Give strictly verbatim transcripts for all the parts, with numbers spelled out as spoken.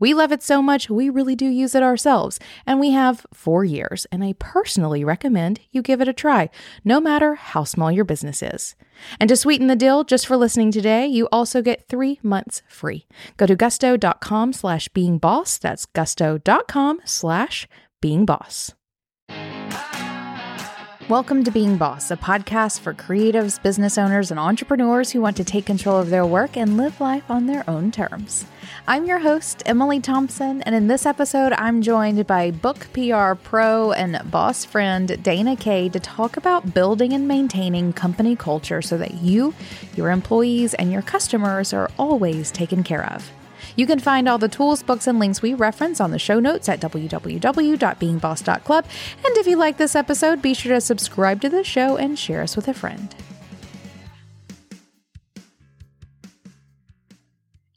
We love it so much, we really do use it ourselves, and we have for years, and I personally recommend you give it a try, no matter how small your business is. And to sweeten the deal, just for listening today, you also get three months free. Go to gusto.com slash being boss. That's gusto.com slash Being Boss. Welcome to Being Boss, a podcast for creatives, business owners, and entrepreneurs who want to take control of their work and live life on their own terms. I'm your host, Emily Thompson, and in this episode, I'm joined by Book P R pro and boss friend Dana Kaye to talk about building and maintaining company culture so that you, your employees, and your customers are always taken care of. You can find all the tools, books, and links we reference on the show notes at w w w dot being boss dot club. And if you like this episode, be sure to subscribe to the show and share us with a friend.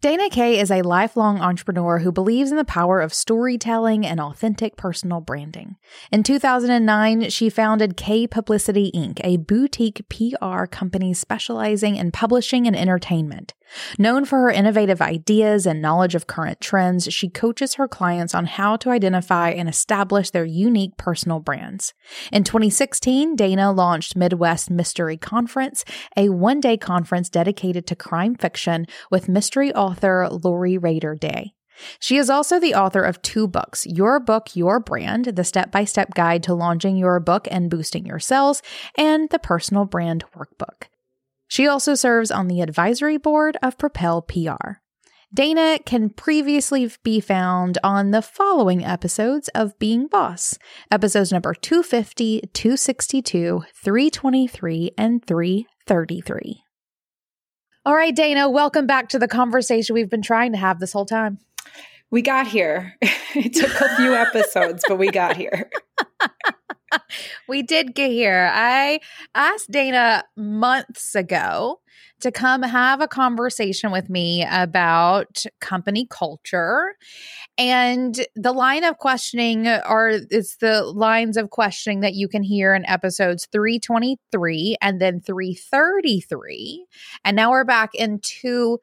Dana Kaye is a lifelong entrepreneur who believes in the power of storytelling and authentic personal branding. In two thousand nine, she founded Kaye Publicity Incorporated, a boutique P R company specializing in publishing and entertainment. Known for her innovative ideas and knowledge of current trends, she coaches her clients on how to identify and establish their unique personal brands. In twenty sixteen, Dana launched Midwest Mystery Conference, a one-day conference dedicated to crime fiction with mystery authors. Author Lori Rader-Day. She is also the author of two books, Your Book, Your Brand, The Step-by-Step Guide to Launching Your Book and Boosting Your Sales, and The Personal Brand Workbook. She also serves on the advisory board of Propel P R. Dana can previously be found on the following episodes of Being Boss, episodes number two fifty, two sixty-two, three twenty-three, and three thirty-three. All right, Dana, welcome back to the conversation we've been trying to have this whole time. We got here. It took a few episodes, but we got here. We did get here. I asked Dana months ago to come have a conversation with me about company culture. And the line of questioning, or it's the lines of questioning that you can hear in episodes three twenty-three and then three thirty-three. And now we're back in two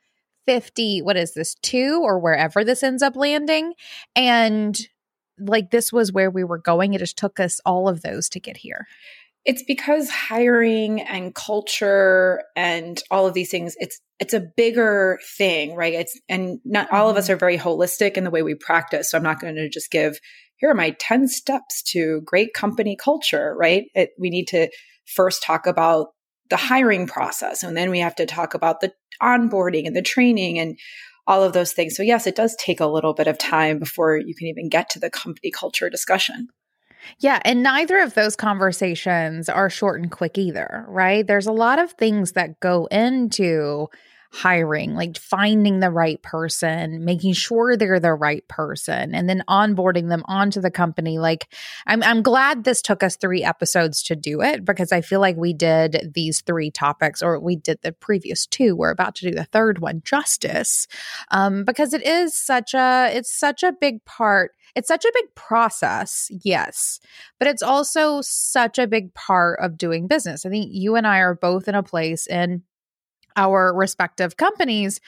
fifty, what is this, two or wherever this ends up landing. And like this was where we were going. It just took us all of those to get here. It's because hiring and culture and all of these things, it's it's a bigger thing, right? It's and not all of us are very holistic in the way we practice. So I'm not going to just give, here are my ten steps to great company culture, right? It, we need to first talk about the hiring process, and then we have to talk about the onboarding and the training and all of those things. So yes, it does take a little bit of time before you can even get to the company culture discussion. Yeah. And neither of those conversations are short and quick either, right? There's a lot of things that go into hiring, like finding the right person, making sure they're the right person, and then onboarding them onto the company. Like, I'm, I'm glad this took us three episodes to do it, because I feel like we did these three topics, or we did the previous two. We're about to do the third one justice, um, because it is such a, it's such a big part. It's such a big process, yes, but it's also such a big part of doing business. I think you and I are both in a place in our respective companies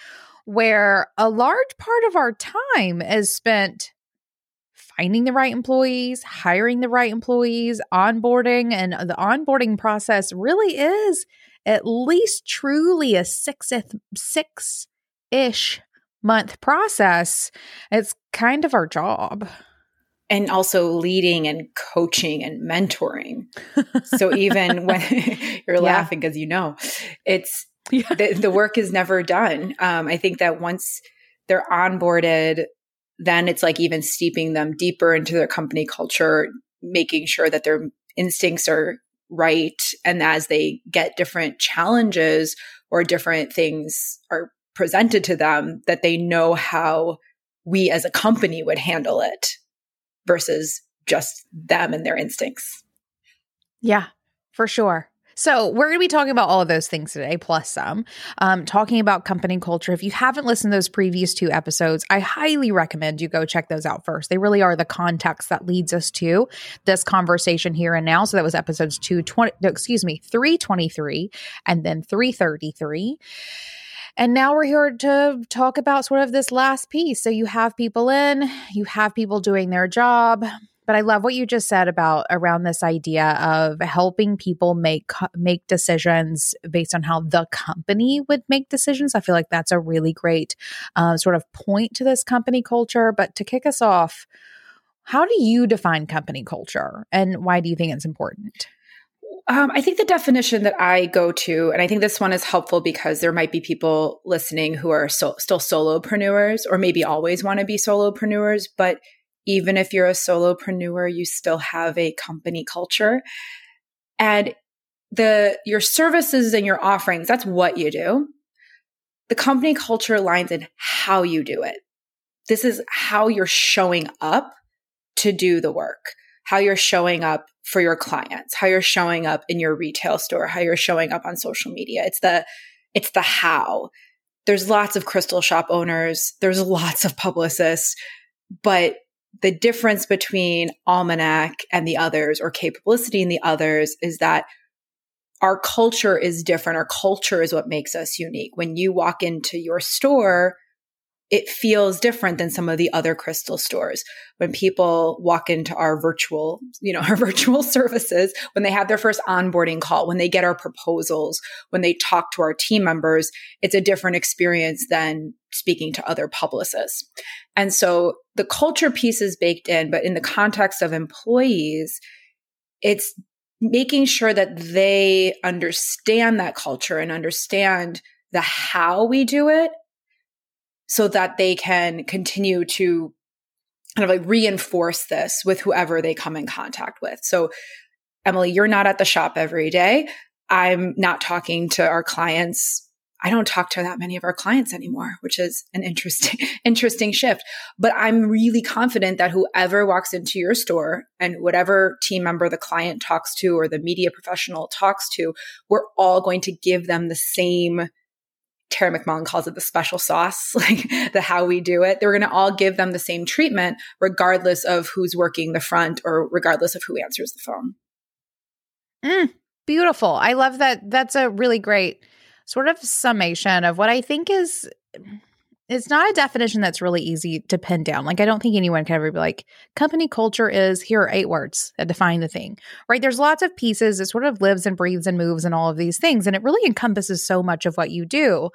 where a large part of our time is spent finding the right employees, hiring the right employees, onboarding, and the onboarding process really is at least truly a six-ish, six-ish month process. It's kind of our job. And also leading and coaching and mentoring. So even when you're yeah. laughing because you know, it's yeah. the, the work is never done. Um, I think that once they're onboarded, then it's like even steeping them deeper into their company culture, making sure that their instincts are right. And as they get different challenges or different things are presented to them, that they know how we as a company would handle it versus just them and their instincts. Yeah, for sure. So we're going to be talking about all of those things today, plus some, um, talking about company culture. If you haven't listened to those previous two episodes, I highly recommend you go check those out first. They really are the context that leads us to this conversation here and now. So that was episodes two twenty, no, excuse me, three twenty-three and then three thirty-three. And now we're here to talk about sort of this last piece. So you have people in, you have people doing their job. But I love what you just said about around this idea of helping people make make decisions based on how the company would make decisions. I feel like that's a really great uh, sort of point to this company culture. But to kick us off, how do you define company culture and why do you think it's important? Um, I think the definition that I go to, and I think this one is helpful because there might be people listening who are so, still solopreneurs or maybe always want to be solopreneurs, but even if you're a solopreneur, you still have a company culture. And the your services and your offerings, that's what you do. The company culture aligns in how you do it. This is how you're showing up to do the work, how you're showing up for your clients, how you're showing up in your retail store, how you're showing up on social media. It's the it's the how. There's lots of crystal shop owners. There's lots of publicists, but the difference between Almanac and the others, or Kaye Publicity and the others, is that our culture is different. Our culture is what makes us unique. When you walk into your store, it feels different than some of the other crystal stores. When people walk into our virtual, you know, our virtual services, when they have their first onboarding call, when they get our proposals, when they talk to our team members, it's a different experience than speaking to other publicists. And so the culture piece is baked in, but in the context of employees, it's making sure that they understand that culture and understand the how we do it, so that they can continue to kind of like reinforce this with whoever they come in contact with. So, Emily, you're not at the shop every day. I'm not talking to our clients. I don't talk to that many of our clients anymore, which is an interesting, interesting shift. But I'm really confident that whoever walks into your store and whatever team member the client talks to or the media professional talks to, we're all going to give them the same. Tara McMullen calls it the special sauce, like the how we do it. They're going to all give them the same treatment, regardless of who's working the front or regardless of who answers the phone. Mm, beautiful. I love that. That's a really great sort of summation of what I think is, it's not a definition that's really easy to pin down. Like, I don't think anyone can ever be like, company culture is, here are eight words that define the thing, right? There's lots of pieces. It sort of lives and breathes and moves and all of these things. And it really encompasses so much of what you do.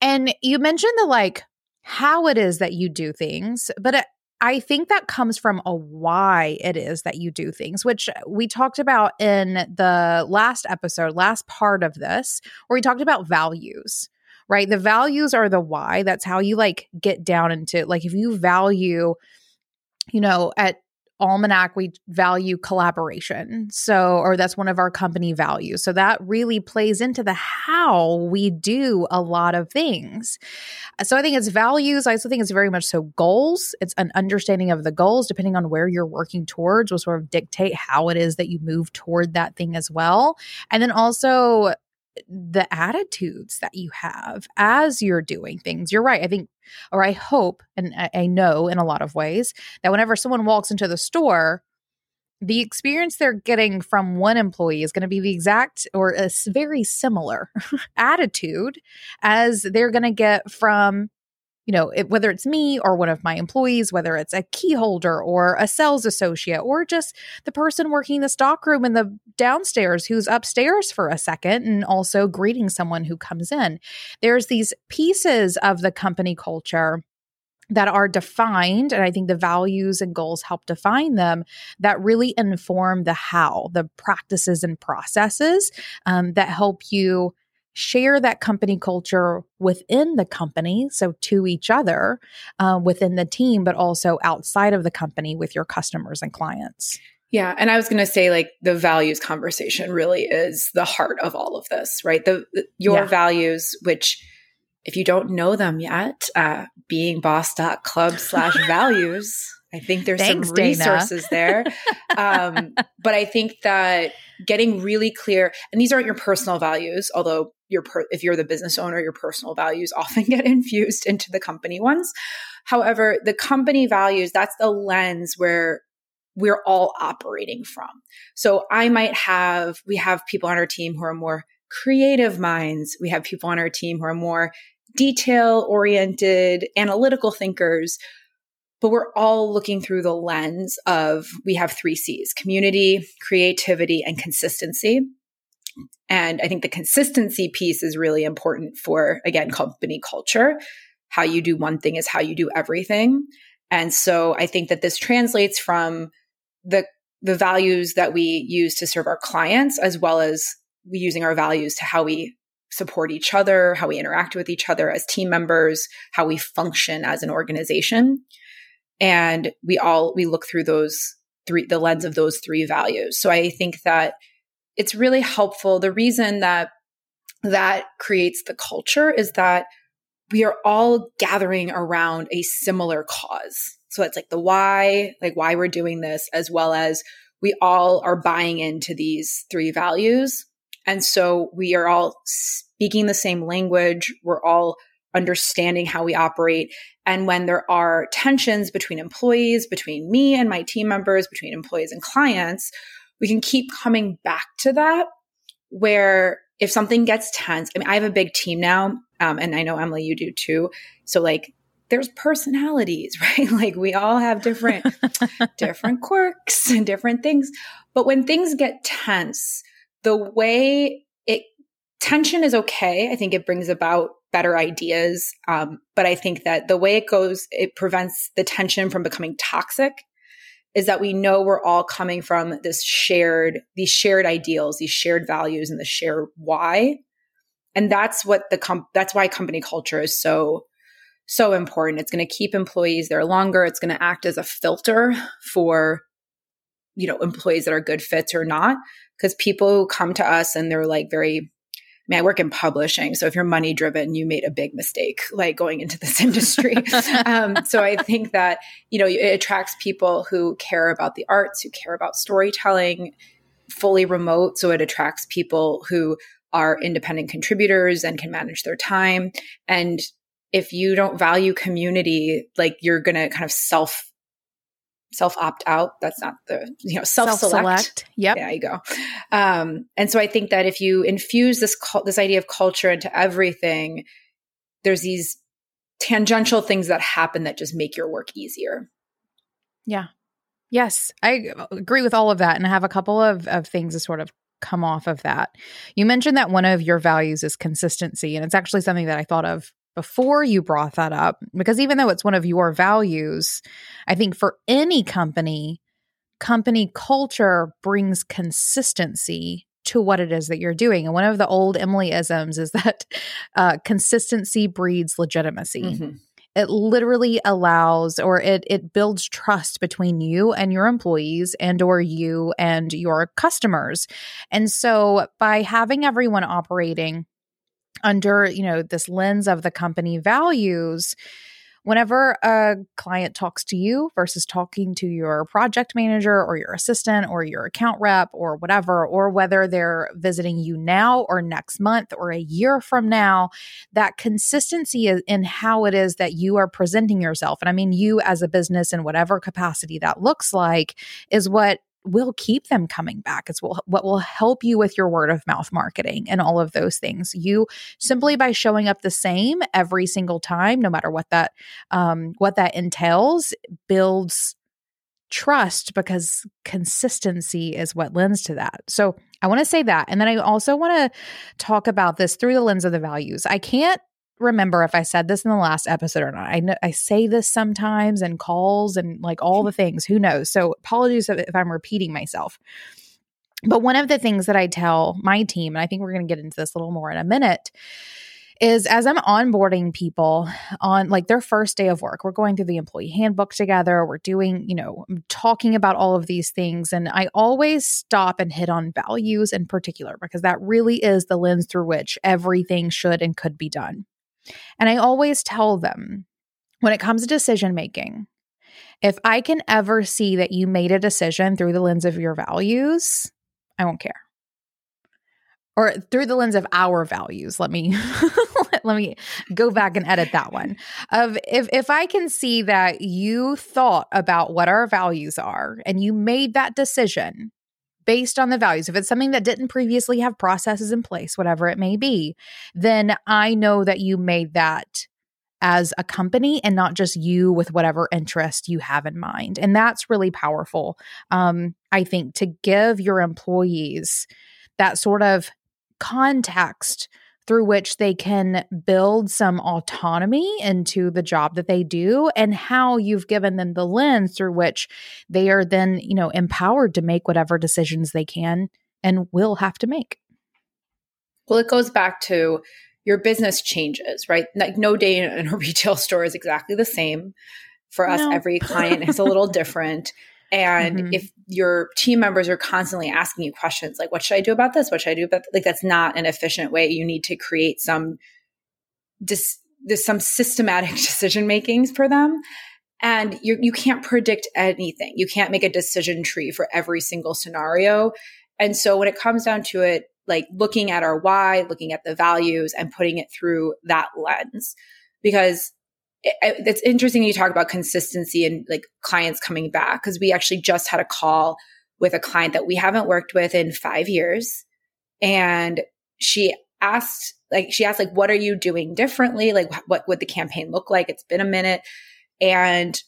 And you mentioned the like, how it is that you do things, but it, I think that comes from a why it is that you do things, which we talked about in the last episode, last part of this, where we talked about values. Right? The values are the why. That's how you like get down into, like, if you value, you know, at Almanac, we value collaboration. So, or that's one of our company values. So that really plays into the how we do a lot of things. So I think it's values. I also think it's very much so goals. It's an understanding of the goals, depending on where you're working towards, will sort of dictate how it is that you move toward that thing as well. And then also, the attitudes that you have as you're doing things. You're right. I think, or I hope, and I, I know in a lot of ways that whenever someone walks into the store, the experience they're getting from one employee is going to be the exact or a very similar attitude as they're going to get from, you know, it, whether it's me or one of my employees, whether it's a key holder or a sales associate or just the person working the stockroom in the downstairs who's upstairs for a second and also greeting someone who comes in. There's these pieces of the company culture that are defined, and I think the values and goals help define them, that really inform the how, the practices and processes um, that help you share that company culture within the company, so to each other, uh, within the team, but also outside of the company with your customers and clients. Yeah. And I was going to say, like, the values conversation really is the heart of all of this, right? The, the your yeah. values, which if you don't know them yet, uh, being boss dot club slash values I think there's Thanks, some resources there. Um, but I think that getting really clear, and these aren't your personal values, although your per- if you're the business owner, your personal values often get infused into the company ones. However, the company values, that's the lens where we're all operating from. So I might have, we have people on our team who are more creative minds. We have people on our team who are more detail-oriented, analytical thinkers. But we're all looking through the lens of, we have three C's: community, creativity, and consistency. And I think the consistency piece is really important for, again, company culture. How you do one thing is how you do everything. And so I think that this translates from the the values that we use to serve our clients, as well as using our values to how we support each other, how we interact with each other as team members, how we function as an organization. And we all, we look through those three, the lens of those three values. So I think that it's really helpful. The reason that that creates the culture is that we are all gathering around a similar cause. So that's like the why, like why we're doing this, as well as we all are buying into these three values. And so we are all speaking the same language. We're all understanding how we operate. And when there are tensions between employees, between me and my team members, between employees and clients, we can keep coming back to that, where if something gets tense, I mean, I have a big team now, um, and I know, Emily, you do too. So like, there's personalities, right? Like we all have different, different quirks and different things. But when things get tense, the way it, tension is okay. I think it brings about better ideas. Um, but I think that the way it goes, it prevents the tension from becoming toxic, is that we know we're all coming from this shared, these shared ideals, these shared values, and the shared why. And that's what the comp- that's why company culture is so, so important. It's going to keep employees there longer. It's going to act as a filter for, you know, employees that are good fits or not. Because people who come to us and they're like very, I mean, I work in publishing. So if you're money driven, you made a big mistake, like going into this industry. um, so I think that, you know, it attracts people who care about the arts, who care about storytelling, fully remote. So it attracts people who are independent contributors and can manage their time. And if you don't value community, like you're going to kind of self self opt out. That's not the, you know, self select. Yep. There you go. Um, and so I think that if you infuse this, this idea of culture into everything, there's these tangential things that happen that just make your work easier. Yeah. Yes. I agree with all of that. And I have a couple of, of things to sort of come off of that. You mentioned that one of your values is consistency. And it's actually something that I thought of before you brought that up, because even though it's one of your values, I think for any company, company culture brings consistency to what it is that you're doing. And one of the old Emily-isms is that uh, consistency breeds legitimacy. Mm-hmm. It literally allows, or it it builds trust between you and your employees, and or you and your customers. And so by having everyone operating under, you know, this lens of the company values, whenever a client talks to you versus talking to your project manager or your assistant or your account rep or whatever, or whether they're visiting you now or next month or a year from now, that consistency in how it is that you are presenting yourself. And I mean, you as a business in whatever capacity that looks like is what will keep them coming back. It's what will help you with your word of mouth marketing and all of those things. You simply by showing up the same every single time, no matter what that um, what that entails, builds trust, because consistency is what lends to that. So I want to say that. And then I also want to talk about this through the lens of the values. I can't remember if I said this in the last episode or not. I know I say this sometimes in calls and like all the things, who knows? So apologies if I'm repeating myself. But one of the things that I tell my team, and I think we're going to get into this a little more in a minute, is as I'm onboarding people on like their first day of work, we're going through the employee handbook together. We're doing, you know, talking about all of these things. And I always stop and hit on values in particular, because that really is the lens through which everything should and could be done. And I always tell them, when it comes to decision making, If I can ever see that you made a decision through the lens of your values, I won't care. Or through the lens of our values. Let me let me go back and edit that one. Of if if I can see that you thought about what our values are and you made that decision based on the values, if it's something that didn't previously have processes in place, whatever it may be, then I know that you made that as a company and not just you with whatever interest you have in mind. And that's really powerful, um, I think, to give your employees that sort of context through which they can build some autonomy into the job that they do, and how you've given them the lens through which they are then, you know, empowered to make whatever decisions they can and will have to make. Well, it goes back to your business changes, right? Like no day in a retail store is exactly the same. For us, no. Every client is a little different. And mm-hmm. if your team members are constantly asking you questions like, what should I do about this? What should I do about that? Like, that's not an efficient way. You need to create some dis- this, some systematic decision makings for them. And you you can't predict anything. You can't make a decision tree for every single scenario. And so when it comes down to it, like looking at our why, looking at the values and putting it through that lens, because it's interesting you talk about consistency and like clients coming back, because we actually just had a call with a client that we haven't worked with in five years. And she asked, like, she asked, like, what are you doing differently? Like, what would the campaign look like? It's been a minute. And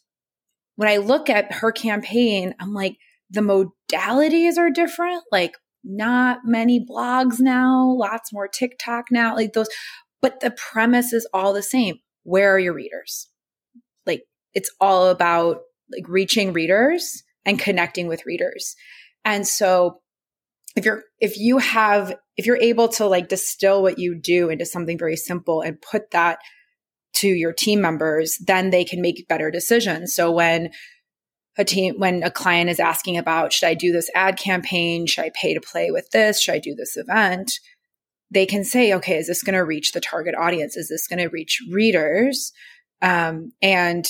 when I look at her campaign, I'm like, the modalities are different. Like, not many blogs now, lots more TikTok now, like those, but the premise is all the same. Where are your readers? Like, it's all about like reaching readers and connecting with readers. And so if you're, if you have, if you're able to like distill what you do into something very simple and put that to your team members, then they can make better decisions. So when a team, when a client is asking about, should I do this ad campaign? Should I pay to play with this? Should I do this event? They can say, okay, is this going to reach the target audience? Is this going to reach readers? Um, and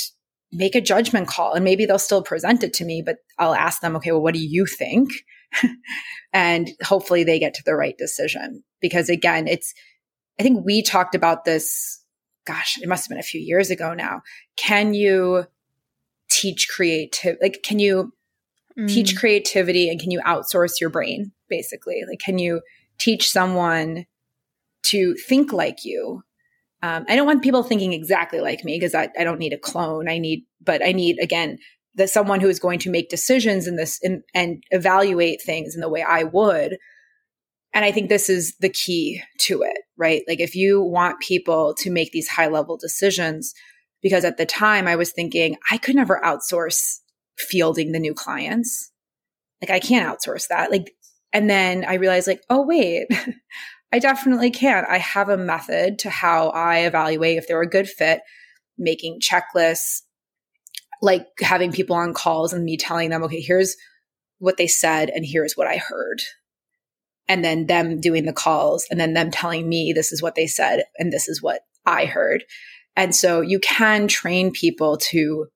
make a judgment call. And maybe they'll still present it to me, but I'll ask them, okay, well, what do you think? And hopefully they get to the right decision. Because again, it's, I think we talked about this, gosh, it must have been a few years ago now. Can you teach creative, like, can you mm. teach creativity and can you outsource your brain, basically? Like, can you teach someone to think like you? Um, I don't want people thinking exactly like me, because I, I don't need a clone. I need, but I need, again, the someone who is going to make decisions in this in, and evaluate things in the way I would. And I think this is the key to it, right? Like, if you want people to make these high level decisions, because at the time I was thinking I could never outsource fielding the new clients. Like, I can't outsource that. Like, and then I realized, like, oh, wait, I definitely can. I have a method to how I evaluate if they're a good fit, making checklists, like having people on calls and me telling them, okay, here's what they said and here's what I heard. And then them doing the calls and then them telling me this is what they said and this is what I heard. And so you can train people to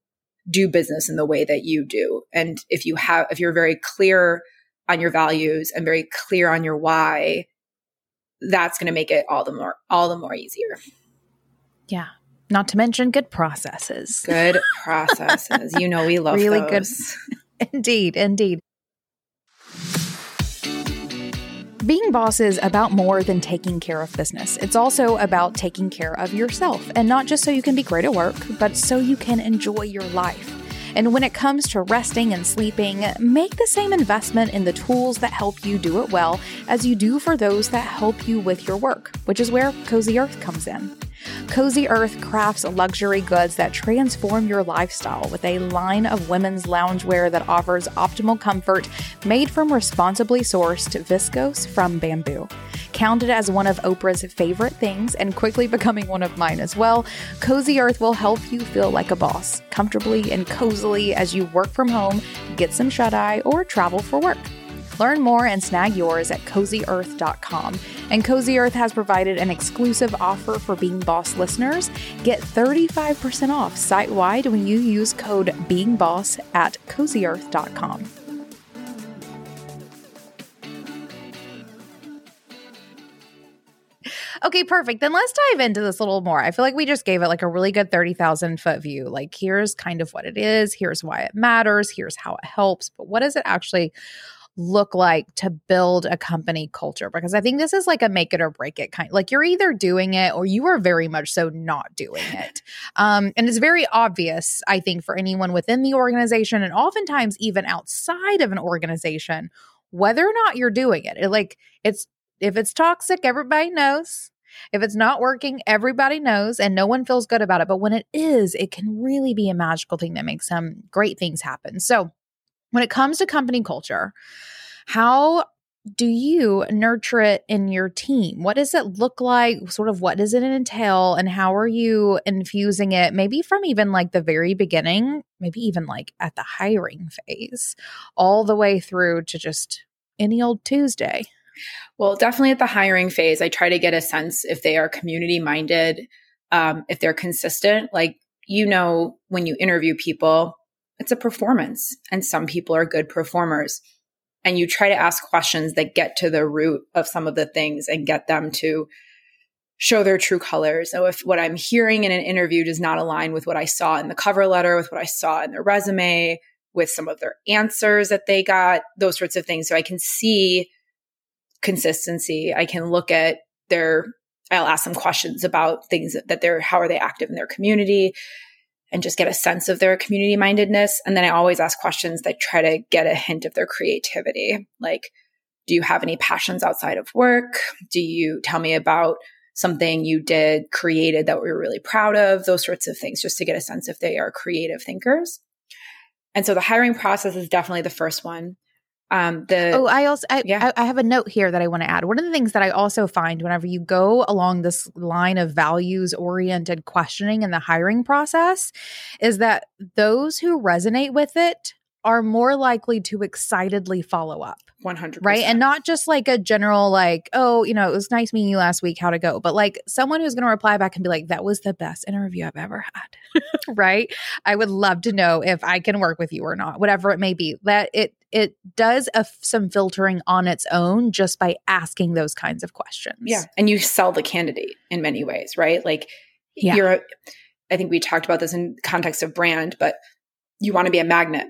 do business in the way that you do. And if you have, if you're very clear on your values and very clear on your why, that's going to make it all the more, all the more easier. Yeah. Not to mention good processes. Good processes. You know, we love really those. Good. Indeed. Indeed. Being Boss is about more than taking care of business. It's also about taking care of yourself, and not just so you can be great at work, but so you can enjoy your life. And when it comes to resting and sleeping, make the same investment in the tools that help you do it well as you do for those that help you with your work, which is where Cozy Earth comes in. Cozy Earth crafts luxury goods that transform your lifestyle with a line of women's loungewear that offers optimal comfort, made from responsibly sourced viscose from bamboo. Counted as one of Oprah's favorite things and quickly becoming one of mine as well, Cozy Earth will help you feel like a boss, comfortably and cozily as you work from home, get some shut-eye, or travel for work. Learn more and snag yours at cozy earth dot com. And Cozy Earth has provided an exclusive offer for Being Boss listeners. Get thirty-five percent off site-wide when you use code BeingBoss at cozy earth dot com. Okay, perfect. Then let's dive into this a little more. I feel like we just gave it like a really good thirty thousand foot view. Like, here's kind of what it is. Here's why it matters. Here's how it helps. But what does it actually look like to build a company culture? Because I think this is like a make it or break it kind. Like, you're either doing it or you are very much so not doing it. Um, and it's very obvious, I think, for anyone within the organization and oftentimes even outside of an organization, whether or not you're doing it. It like, it's if it's toxic, everybody knows. If it's not working, everybody knows and no one feels good about it. But when it is, it can really be a magical thing that makes some great things happen. So when it comes to company culture, how do you nurture it in your team? What does it look like? Sort of what does it entail? And how are you infusing it? Maybe from even like the very beginning, maybe even like at the hiring phase, all the way through to just any old Tuesday. Well, definitely at the hiring phase, I try to get a sense if they are community minded, um, if they're consistent. Like, you know, when you interview people, it's a performance and some people are good performers. And you try to ask questions that get to the root of some of the things and get them to show their true colors. So if what I'm hearing in an interview does not align with what I saw in the cover letter, with what I saw in their resume, with some of their answers that they got, those sorts of things. So I can see consistency. I can look at their, I'll ask them questions about things that they're, how are they active in their community, and just get a sense of their community mindedness. And then I always ask questions that try to get a hint of their creativity. Like, do you have any passions outside of work? Do you tell me about something you did, created that we were really proud of? Those sorts of things, just to get a sense if they are creative thinkers. And so the hiring process is definitely the first one. Um, the, oh, I also I, yeah. I, I have a note here that I want to add. One of the things that I also find whenever you go along this line of values-oriented questioning in the hiring process is that those who resonate with it are more likely to excitedly follow up. one hundred percent. Right? And not just like a general like, oh, you know, it was nice meeting you last week, how to go? But like someone who's going to reply back and be like, that was the best interview I've ever had. Right? I would love to know if I can work with you or not, whatever it may be. That it it does a f- some filtering on its own just by asking those kinds of questions. Yeah. And you sell the candidate in many ways, right? Like yeah. you're, a, I think we talked about this in context of brand, but you want to be a magnet.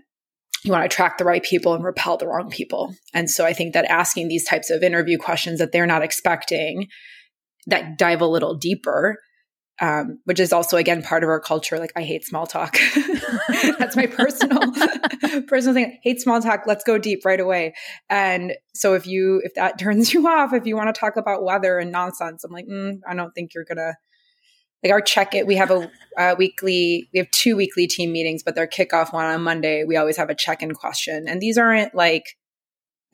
You want to attract the right people and repel the wrong people. And so I think that asking these types of interview questions that they're not expecting, that dive a little deeper, um, which is also, again, part of our culture. Like, I hate small talk. That's my personal personal thing. I hate small talk. Let's go deep right away. And so if you if that turns you off, if you want to talk about weather and nonsense, I'm like, mm, I don't think you're going to. Like our check it, we have a uh, weekly, we have two weekly team meetings, but their kickoff one on Monday, we always have a check-in question. And these aren't like,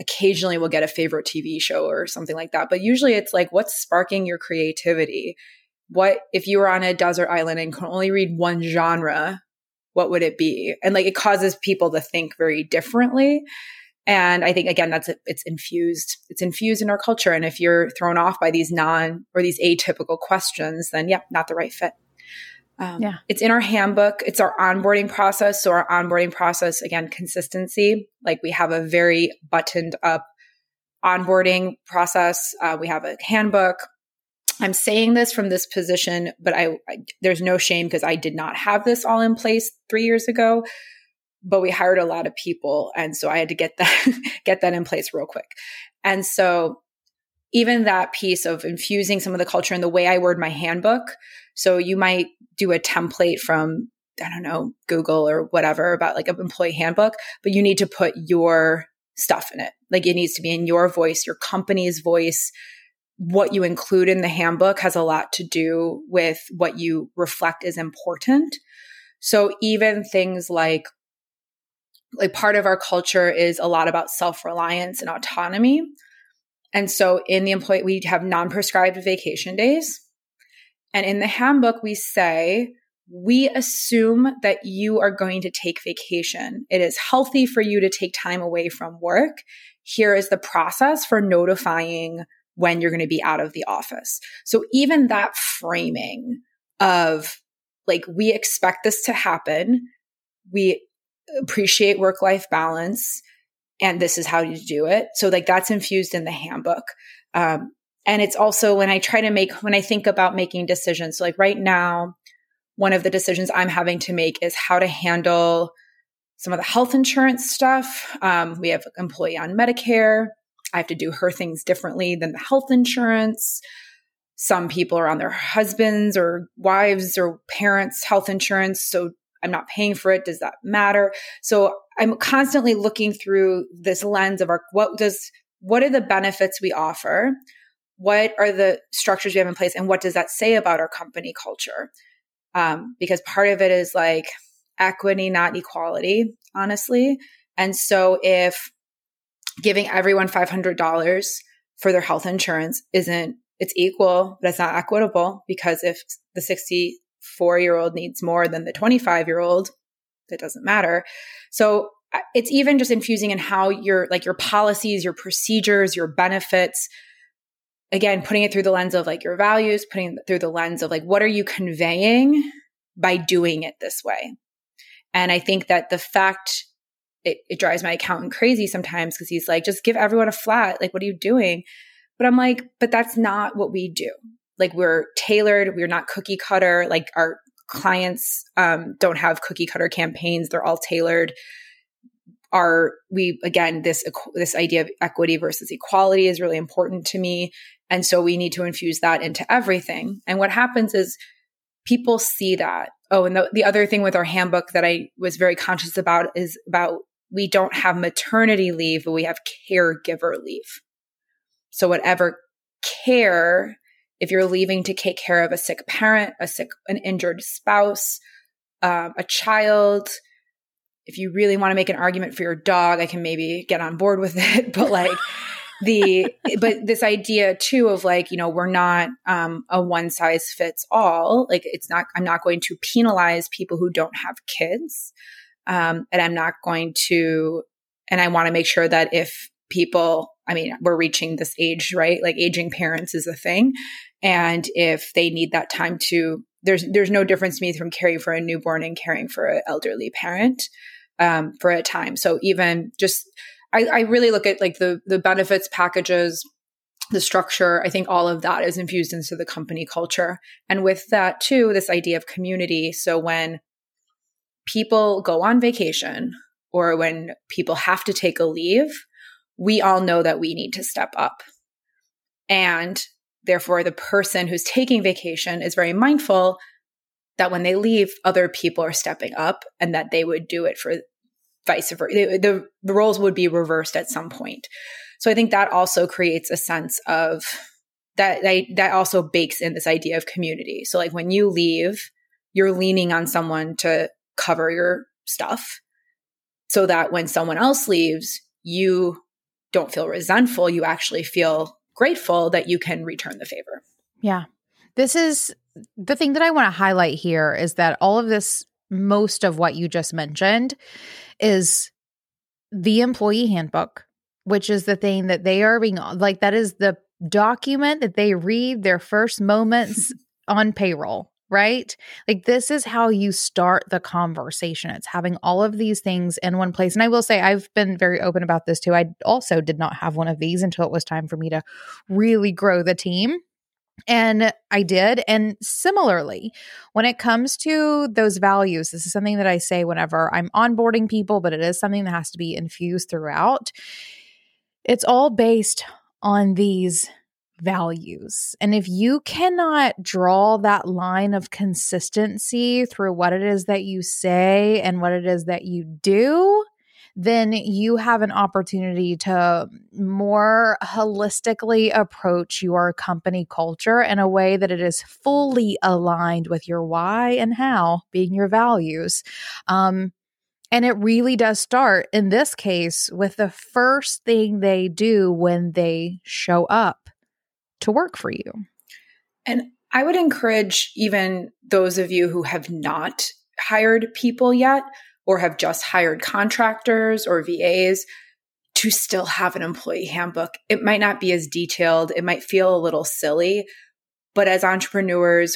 occasionally we'll get a favorite T V show or something like that. But usually it's like, what's sparking your creativity? What, if you were on a desert island and could only read one genre, what would it be? And like, it causes people to think very differently. And I think, again, that's, it's infused, it's infused in our culture. And if you're thrown off by these non or these atypical questions, then yeah, not the right fit. Um, yeah. It's in our handbook. It's our onboarding process. So our onboarding process, again, consistency. Like, we have a very buttoned up onboarding process. Uh, we have a handbook. I'm saying this from this position, but I, I there's no shame because I did not have this all in place three years ago. But we hired a lot of people. And so I had to get that, get that in place real quick. And so even that piece of infusing some of the culture and the way I word my handbook. So you might do a template from, I don't know, Google or whatever about like an employee handbook, but you need to put your stuff in it. Like, it needs to be in your voice, your company's voice. What you include in the handbook has a lot to do with what you reflect is important. So even things like, like part of our culture is a lot about self-reliance and autonomy. And so in the employee, we have non-prescribed vacation days. And in the handbook, we say, we assume that you are going to take vacation. It is healthy for you to take time away from work. here is the process for notifying when you're going to be out of the office. So even that framing of like, we expect this to happen, we appreciate work-life balance, and this is how you do it. So like that's infused in the handbook. Um, and it's also when I try to make, when I think about making decisions, so like right now, one of the decisions I'm having to make is how to handle some of the health insurance stuff. Um, we have an employee on Medicare. I have to do her things differently than the health insurance. Some people are on their husbands' or wives' or parents' health insurance, so I'm not paying for it. Does that matter? So I'm constantly looking through this lens of our, what does, what are the benefits we offer? What are the structures we have in place? And what does that say about our company culture? Um, because part of it is like equity, not equality, honestly. And so if giving everyone five hundred dollars for their health insurance isn't, it's equal, but it's not equitable, because if the sixty-four year old needs more than the twenty-five year old, it doesn't matter. So it's even just infusing in how your, like your policies, your procedures, your benefits, again, putting it through the lens of like your values, putting it through the lens of like, what are you conveying by doing it this way? And I think that the fact, it, it drives my accountant crazy sometimes, because he's like, just give everyone a flat. Like, what are you doing? But I'm like, but that's not what we do. Like, we're tailored. We're not cookie cutter. Like, our clients um, don't have cookie cutter campaigns. They're all tailored. Our, we, again, this, this idea of equity versus equality is really important to me. And so we need to infuse that into everything. And what happens is people see that. Oh, and the, the other thing with our handbook that I was very conscious about is about, we don't have maternity leave, but we have caregiver leave. So whatever care, if you're leaving to take care of a sick parent, a sick, an injured spouse, um, a child, if you really want to make an argument for your dog, I can maybe get on board with it. But like the, but this idea too of like, you know, we're not um, a one size fits all. Like, it's not, I'm not going to penalize people who don't have kids. Um, and I'm not going to, and I want to make sure that if people, I mean, we're reaching this age, right? Like, aging parents is a thing. And if they need that time to, there's there's no difference to me from caring for a newborn and caring for an elderly parent um, for a time. So even just, I, I really look at like the the benefits packages, the structure. I think all of that is infused into the company culture. And with that too, this idea of community. So when people go on vacation or when people have to take a leave, we all know that we need to step up. And therefore, the person who's taking vacation is very mindful that when they leave, other people are stepping up, and that they would do it for vice versa. The, the roles would be reversed at some point. So I think that also creates a sense of that, that also bakes in this idea of community. So like, when you leave, you're leaning on someone to cover your stuff, so that when someone else leaves, you don't feel resentful. You actually feel grateful that you can return the favor. Yeah. This is the thing that I want to highlight here, is that all of this, most of what you just mentioned, is the employee handbook, which is the thing that they are being like, that is the document that they read their first moments on payroll, right? Like, this is how you start the conversation. It's having all of these things in one place. And I will say, I've been very open about this too. I also did not have one of these until it was time for me to really grow the team. And I did. And similarly, when it comes to those values, this is something that I say whenever I'm onboarding people, but it is something that has to be infused throughout. It's all based on these values. And if you cannot draw that line of consistency through what it is that you say and what it is that you do, then you have an opportunity to more holistically approach your company culture in a way that it is fully aligned with your why and how being your values. Um, And it really does start, in this case, with the first thing they do when they show up to work for you. And I would encourage even those of you who have not hired people yet, or have just hired contractors or V As, to still have an employee handbook. It might not be as detailed. It might feel a little silly, but as entrepreneurs,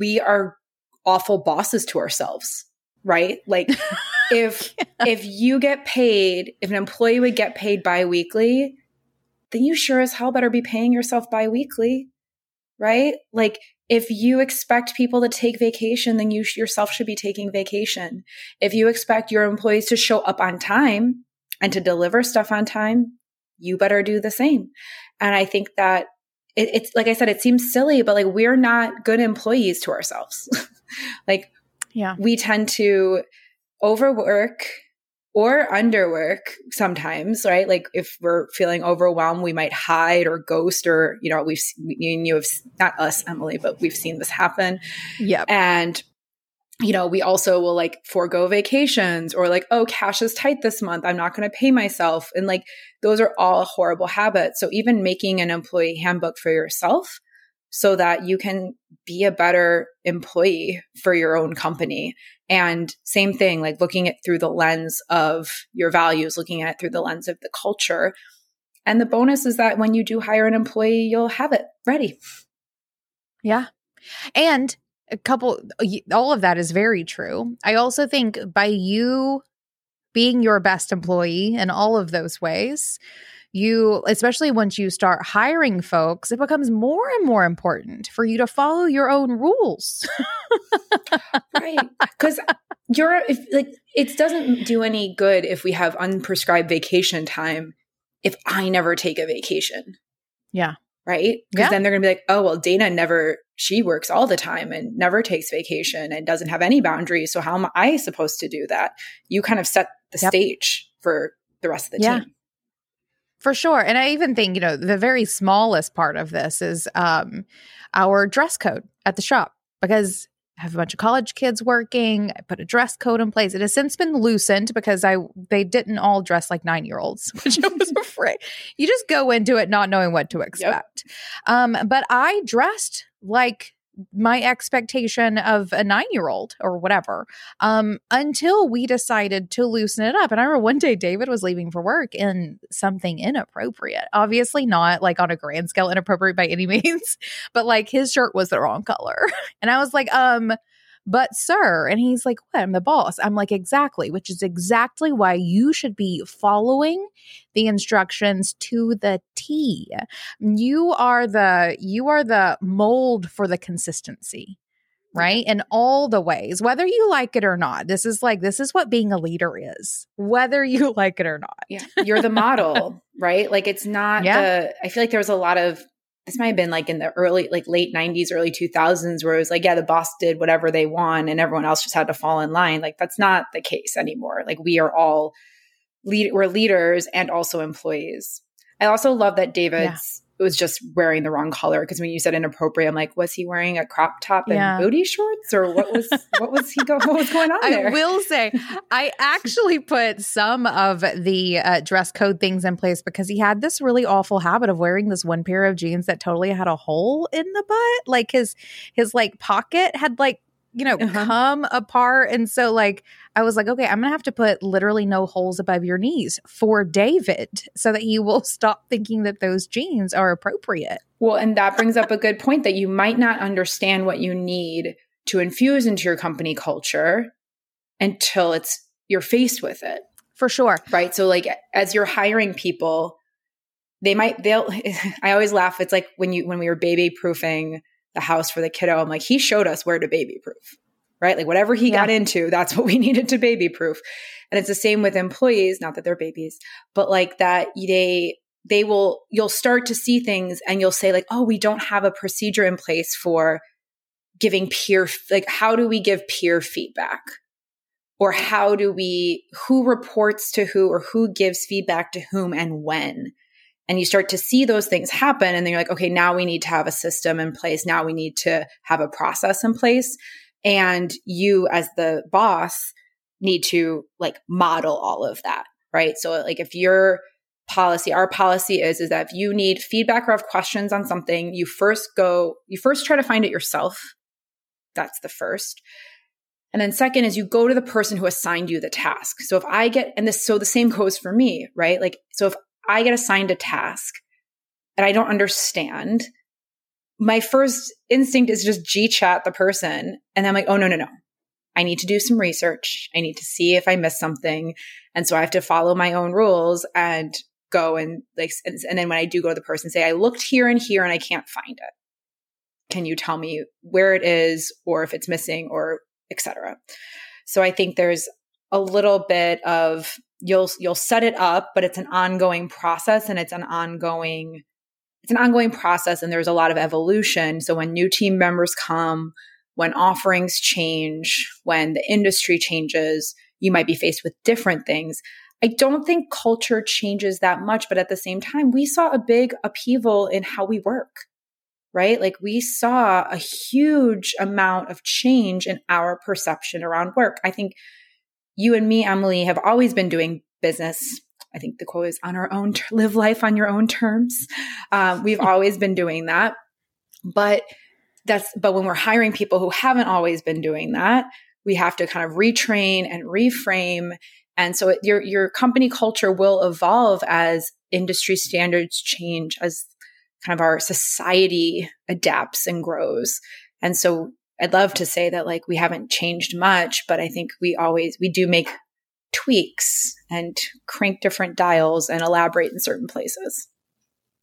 we are awful bosses to ourselves, right? Like if, yeah. if you get paid, if an employee would get paid biweekly, then you sure as hell better be paying yourself biweekly, right? Like if you expect people to take vacation, then you yourself should be taking vacation. If you expect your employees to show up on time and to deliver stuff on time, you better do the same. And I think that it, it's like I said, it seems silly, but like we're not good employees to ourselves. Like yeah. we tend to overwork or underwork sometimes, right? Like if we're feeling overwhelmed, we might hide or ghost, or, you know, we've you, you have not us, Emily, but we've seen this happen. Yeah. And you know, we also will like forego vacations or like, oh, cash is tight this month. I'm not going to pay myself. And like, those are all horrible habits. So even making an employee handbook for yourself so that you can be a better employee for your own company. And same thing, like looking at through the lens of your values, looking at it through the lens of the culture. And the bonus is that when you do hire an employee, you'll have it ready. Yeah. And a couple, all of that is very true. I also think by you being your best employee in all of those ways, you, especially once you start hiring folks, it becomes more and more important for you to follow your own rules. Right. Because you're if, like, it doesn't do any good if we have unprescribed vacation time if I never take a vacation. Yeah. Right? Because yeah. then they're going to be like, oh, well, Dana never, she works all the time and never takes vacation and doesn't have any boundaries. So how am I supposed to do that? You kind of set the yep. stage for the rest of the yeah. team. For sure. And I even think, you know, the very smallest part of this is um, our dress code at the shop, because I have a bunch of college kids working. I put a dress code in place. It has since been loosened because I they didn't all dress like nine-year-olds, which I was afraid. You just go into it not knowing what to expect. Yep. Um, but I dressed like my expectation of a nine-year-old or whatever um, until we decided to loosen it up. And I remember one day David was leaving for work in something inappropriate, obviously not like on a grand scale inappropriate by any means, but like his shirt was the wrong color. And I was like, um, but sir, and he's like, what? I'm the boss. I'm like, exactly, which is exactly why you should be following the instructions to the T. You are the, you are the mold for the consistency, right? In all the ways, whether you like it or not. This is like, this is what being a leader is, whether you like it or not. Yeah. You're the model, right? Like it's not yeah. the, I feel like there was a lot of, this might have been like in the early, like late nineties, early two thousands, where it was like, yeah, the boss did whatever they want and everyone else just had to fall in line. Like that's not the case anymore. Like we are all, lead, we're leaders and also employees. I also love that David's yeah. was just wearing the wrong color, because when you said inappropriate, I'm like, was he wearing a crop top and yeah. booty shorts, or what was what was he go- what was going on there? I will say, I actually put some of the uh, dress code things in place because he had this really awful habit of wearing this one pair of jeans that totally had a hole in the butt, like his his like pocket had like. you know, uh-huh. come apart. And so like, I was like, okay, I'm going to have to put literally no holes above your knees for David so that he will stop thinking that those jeans are appropriate. Well, and that brings up a good point that you might not understand what you need to infuse into your company culture until it's you're faced with it. For sure. Right. So like, as you're hiring people, they might, they'll, I always laugh. It's like when you, when we were baby proofing the house for the kiddo, I'm like, he showed us where to baby proof, right? Like whatever he yeah. got into, that's what we needed to baby proof. And it's the same with employees, not that they're babies, but like that they, they will, you'll start to see things and you'll say like, oh, we don't have a procedure in place for giving peer, like how do we give peer feedback? Or how do we, who reports to who or who gives feedback to whom and when? And you start to see those things happen and then you're like, okay, now we need to have a system in place. Now we need to have a process in place. And you as the boss need to like model all of that, right? So like if your policy, our policy is, is that if you need feedback or have questions on something, you first go, you first try to find it yourself. That's the first. And then second is you go to the person who assigned you the task. So if I get, and this, so the same goes for me, right? Like, so if I get assigned a task and I don't understand, my first instinct is just G-chat the person. And I'm like, oh, no, no, no. I need to do some research. I need to see if I missed something. And so I have to follow my own rules and go and like, and, and then when I do go to the person, say, I looked here and here and I can't find it. Can you tell me where it is or if it's missing or et cetera? So I think there's a little bit of you'll, you'll set it up, but it's an ongoing process and it's an ongoing, it's an ongoing process. And there's a lot of evolution. So when new team members come, when offerings change, when the industry changes, you might be faced with different things. I don't think culture changes that much, but at the same time, we saw a big upheaval in how we work, right? Like we saw a huge amount of change in our perception around work. I think you and me, Emily, have always been doing business. I think the quote is on our own, ter- live life on your own terms. Um, we've always been doing that, but That's, but when we're hiring people who haven't always been doing that, we have to kind of retrain and reframe. And so it, your, your company culture will evolve as industry standards change, as kind of our society adapts and grows. And so I'd love to say that like we haven't changed much, but I think we always, we do make tweaks and crank different dials and elaborate in certain places.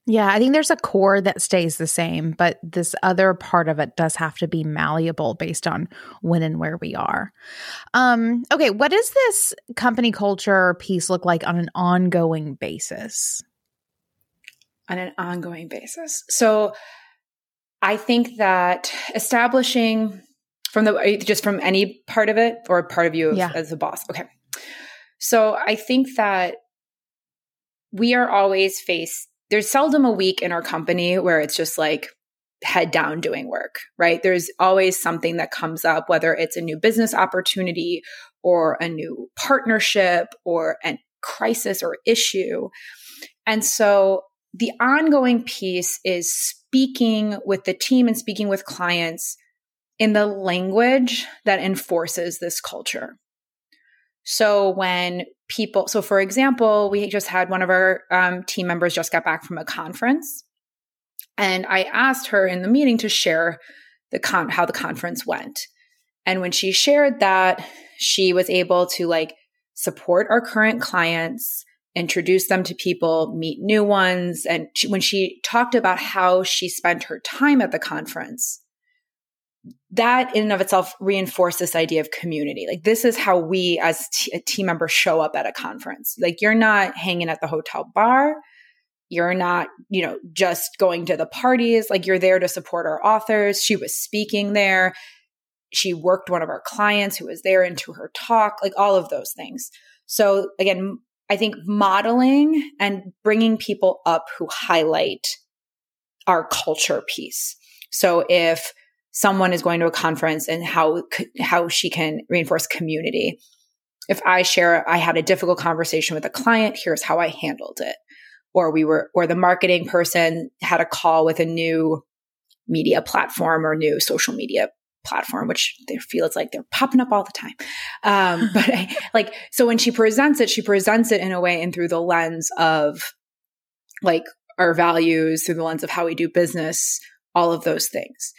Yeah, I think there's a core that stays the same, but this other part of it does have to be malleable based on when and where we are. Um, okay, what does this company culture piece look like on an ongoing basis? On an ongoing basis. So I think that establishing from the just from any part of it or part of you yeah. as, as a boss. Okay. So I think that we are always faced. There's seldom a week in our company where it's just like head down doing work, right? There's always something that comes up, whether it's a new business opportunity or a new partnership or a crisis or issue. And so the ongoing piece is speaking with the team and speaking with clients in the language that enforces this culture. So when people, so for example, we just had one of our um, team members just got back from a conference, and I asked her in the meeting to share the con- how the conference went. And when she shared that, she was able to like support our current clients, introduce them to people, meet new ones. And she, when she talked about how she spent her time at the conference, that in and of itself reinforced this idea of community. Like this is how we as t- a team member show up at a conference. Like you're not hanging at the hotel bar. You're not, you know, just going to the parties. Like you're there to support our authors. She was speaking there. She worked one of our clients who was there into her talk, like all of those things. So again, I think modeling and bringing people up who highlight our culture piece. So if someone is going to a conference and how how she can reinforce community. If I share, I had a difficult conversation with a client, here's how I handled it. Or we were, or the marketing person had a call with a new media platform or new social media platform, which they feel it's like they're popping up all the time. Um, but I, like, so when she presents it, she presents it in a way and through the lens of like our values, through the lens of how we do business, all of those things.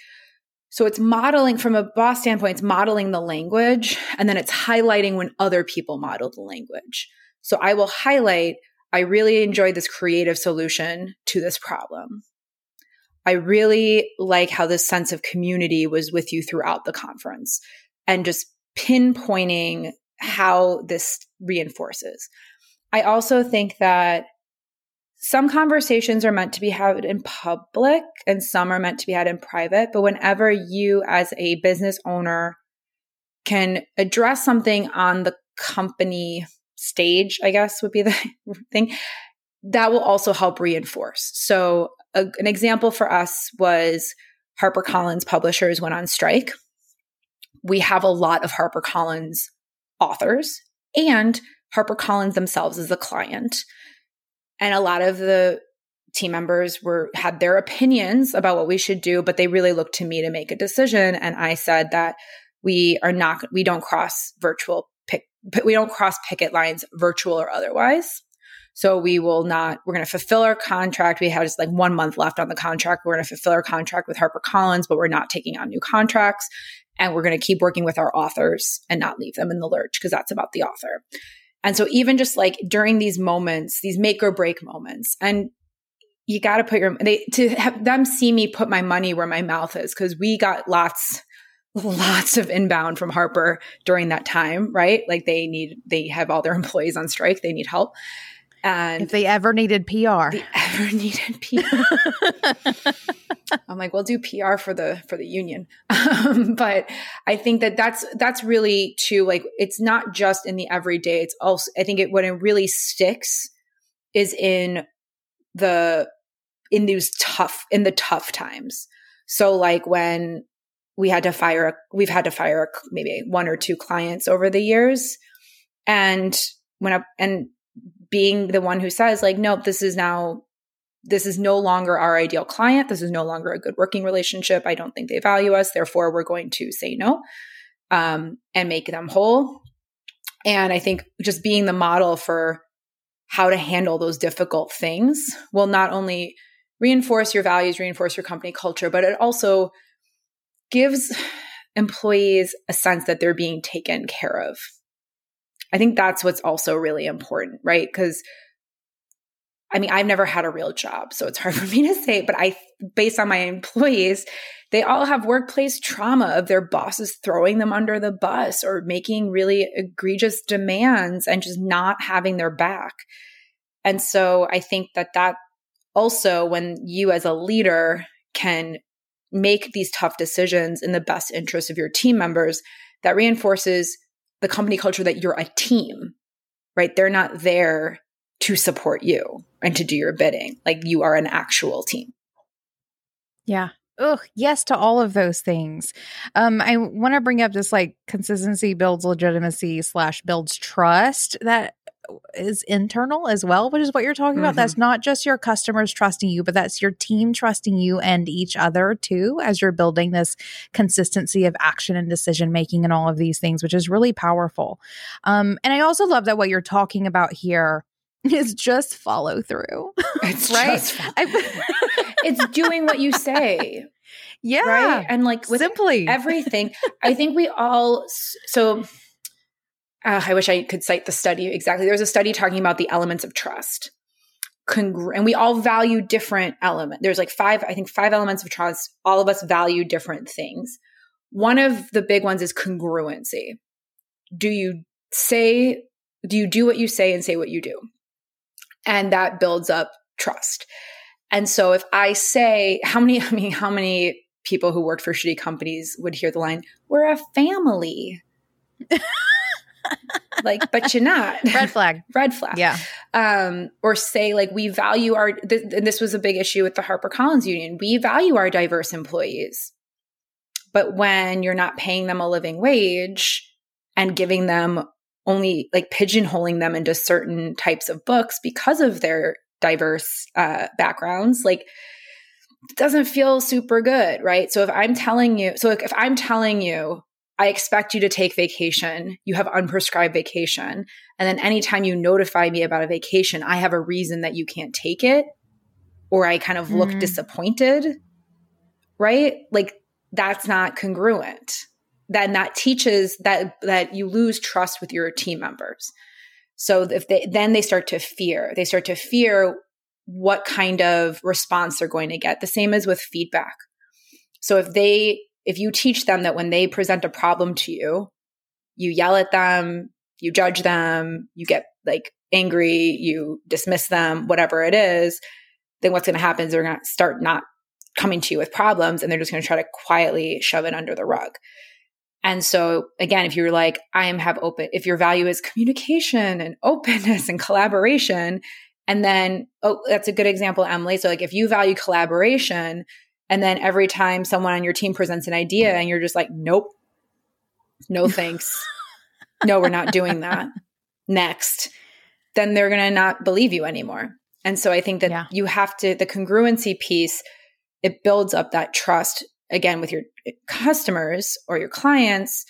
So it's modeling from a boss standpoint, it's modeling the language, and then it's highlighting when other people model the language. So I will highlight, I really enjoyed this creative solution to this problem. I really like how this sense of community was with you throughout the conference, and just pinpointing how this reinforces. I also think that some conversations are meant to be had in public and some are meant to be had in private. But whenever you as a business owner can address something on the company stage, I guess would be the thing, that will also help reinforce. So a, an example for us was HarperCollins publishers went on strike. We have a lot of HarperCollins authors and HarperCollins themselves as a client. And a lot of the team members were had their opinions about what we should do, but they really looked to me to make a decision. And I said that We are not, we don't cross virtual pick, we don't cross picket lines, virtual or otherwise. So we will not, we're going to fulfill our contract. We have just like one month left on the contract. We're going to fulfill our contract with HarperCollins, but we're not taking on new contracts. And we're going to keep working with our authors and not leave them in the lurch, because that's about the author. And so even just like during these moments, these make or break moments, and you got to put your, they, to have them see me put my money where my mouth is, because we got lots, lots of inbound from Harper during that time, right? Like they need, they have all their employees on strike. They need help. And if they ever needed P R, they ever needed P R. I'm like, we'll do P R for the, for the union. Um, but I think that that's, that's really too, like, it's not just in the everyday. It's also, I think it, what it really sticks is in the, in these tough, in the tough times. So like when we had to fire, a, we've had to fire a, maybe one or two clients over the years. And when I, and, being the one who says like, nope, this is now, this is no longer our ideal client. This is no longer a good working relationship. I don't think they value us. Therefore, we're going to say no um, and make them whole. And I think just being the model for how to handle those difficult things will not only reinforce your values, reinforce your company culture, but it also gives employees a sense that they're being taken care of. I think that's what's also really important, right? Because, I mean, I've never had a real job, so it's hard for me to say, but I, based on my employees, they all have workplace trauma of their bosses throwing them under the bus or making really egregious demands and just not having their back. And so I think that that also, when you as a leader can make these tough decisions in the best interest of your team members, that reinforces the company culture that you're a team, right? They're not there to support you and to do your bidding. Like you are an actual team. Yeah. Ugh. Yes to all of those things. Um, I want to bring up this like consistency builds legitimacy slash builds trust that is internal as well, which is what you're talking mm-hmm. about. That's not just your customers trusting you, but that's your team trusting you and each other too, as you're building this consistency of action and decision making and all of these things, which is really powerful. Um, and I also love that what you're talking about here is just follow through. It's right. Just follow- it's doing what you say. Yeah, right. And like with simply everything, I think we all so. Uh, I wish I could cite the study exactly. There's a study talking about the elements of trust. Congr- and we all value different elements. There's like five, I think five elements of trust. All of us value different things. One of the big ones is congruency. Do you say, do you do what you say and say what you do? And that builds up trust. And so if I say, how many, I mean, how many people who worked for shitty companies would hear the line, we're a family? Like, but you're not. Red flag. Red flag. Yeah. Um, or say like, we value our, th- and this was a big issue with the HarperCollins union. We value our diverse employees, but when you're not paying them a living wage and giving them only like pigeonholing them into certain types of books because of their diverse uh, backgrounds, like it doesn't feel super good. Right. So if I'm telling you, so like, if I'm telling you, I expect you to take vacation. You have unprescribed vacation. And then anytime you notify me about a vacation, I have a reason that you can't take it, or I kind of look mm-hmm. disappointed, right? Like that's not congruent. Then that teaches that that you lose trust with your team members. So if they, then they start to fear. They start to fear what kind of response they're going to get. The same as with feedback. So if they – if you teach them that when they present a problem to you, you yell at them, you judge them, you get like angry, you dismiss them, whatever it is, then what's going to happen is they're going to start not coming to you with problems, and they're just going to try to quietly shove it under the rug. And so again, if you're like, I am have open, if your value is communication and openness and collaboration, and then, oh, that's a good example, Emily. So like if you value collaboration, and then every time someone on your team presents an idea and you're just like, nope, no thanks. No, we're not doing that. Next. Then they're going to not believe you anymore. And so I think that yeah. you have to, the congruency piece, it builds up that trust again, with your customers or your clients,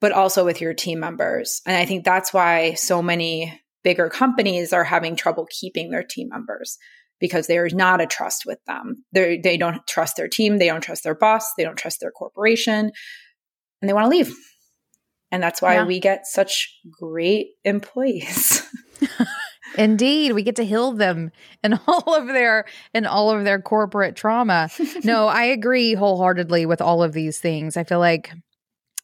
but also with your team members. And I think that's why so many bigger companies are having trouble keeping their team members, because there's not a trust with them. They're, they don't trust their team. They don't trust their boss. They don't trust their corporation, and they want to leave. And that's why yeah. we get such great employees. Indeed, we get to heal them and all of their and all of their corporate trauma. No, I agree wholeheartedly with all of these things. I feel like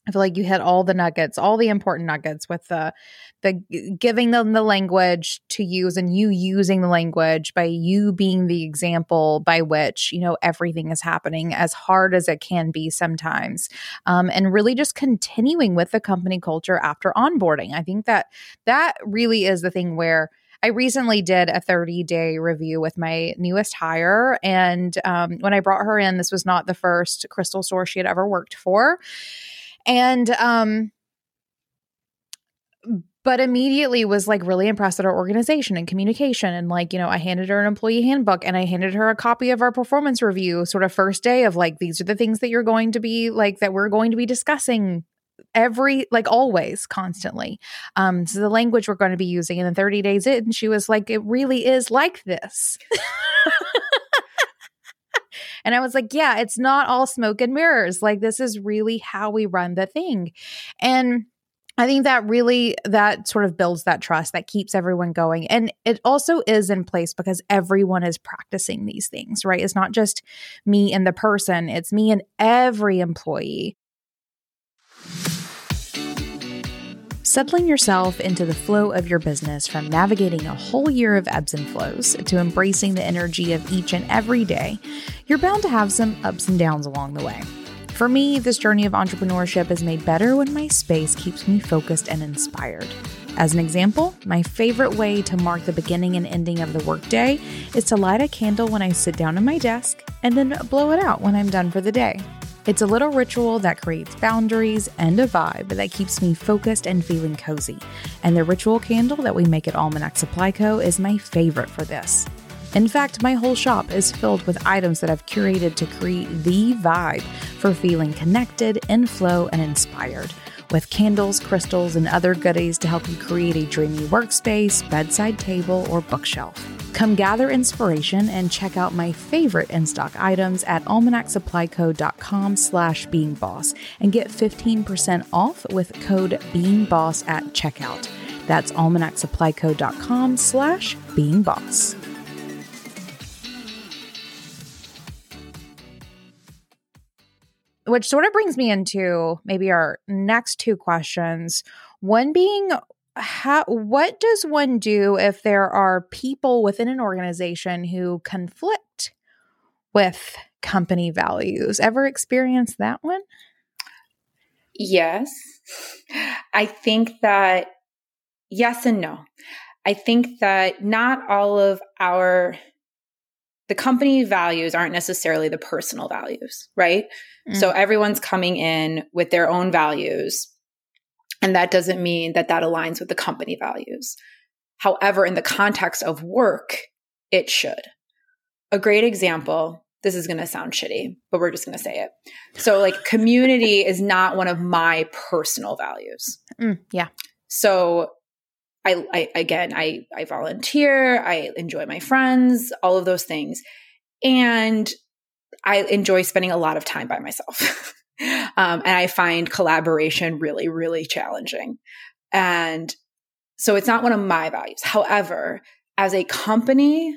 I feel like you hit all the nuggets, all the important nuggets, with the the giving them the language to use and you using the language, by you being the example by which, you know, everything is happening, as hard as it can be sometimes. Um, and really just continuing with the company culture after onboarding. I think that that really is the thing where I recently did a thirty-day review with my newest hire. And um, when I brought her in, this was not the first crystal store she had ever worked for. And, um, but immediately was like really impressed at our organization and communication. And like, you know, I handed her an employee handbook and I handed her a copy of our performance review, sort of first day of like, these are the things that you're going to be like, that we're going to be discussing every, like always, constantly. Um, so the language we're going to be using. And then thirty days in, she was like, it really is like this. And I was like, yeah, it's not all smoke and mirrors. Like, this is really how we run the thing. And I think that really, that sort of builds that trust that keeps everyone going. And it also is in place because everyone is practicing these things, right? It's not just me and the person. It's me and every employee. Settling yourself into the flow of your business, from navigating a whole year of ebbs and flows to embracing the energy of each and every day, you're bound to have some ups and downs along the way. For me, this journey of entrepreneurship is made better when my space keeps me focused and inspired. As an example, my favorite way to mark the beginning and ending of the workday is to light a candle when I sit down at my desk and then blow it out when I'm done for the day. It's a little ritual that creates boundaries and a vibe that keeps me focused and feeling cozy. And the ritual candle that we make at Almanac Supply Co. is my favorite for this. In fact, my whole shop is filled with items that I've curated to create the vibe for feeling connected, in flow, and inspired. With candles, crystals, and other goodies to help you create a dreamy workspace, bedside table, or bookshelf. Come gather inspiration and check out my favorite in-stock items at almanac supply co dot com slash being boss and get fifteen percent off with code being boss at checkout. That's almanac supply co dot com slash being boss. Which sort of brings me into maybe our next two questions. One being, how, what does one do if there are people within an organization who conflict with company values? Ever experienced that one? Yes. I think that yes and no. I think that not all of our The company values aren't necessarily the personal values, right? Mm. So everyone's coming in with their own values, and that doesn't mean that that aligns with the company values. However, in the context of work, it should. A great example, this is going to sound shitty, but we're just going to say it. So like community is not one of my personal values. Mm, yeah. So I, I, again, I, I volunteer, I enjoy my friends, all of those things. And I enjoy spending a lot of time by myself. um, and I find collaboration really, really challenging. And so it's not one of my values. However, as a company,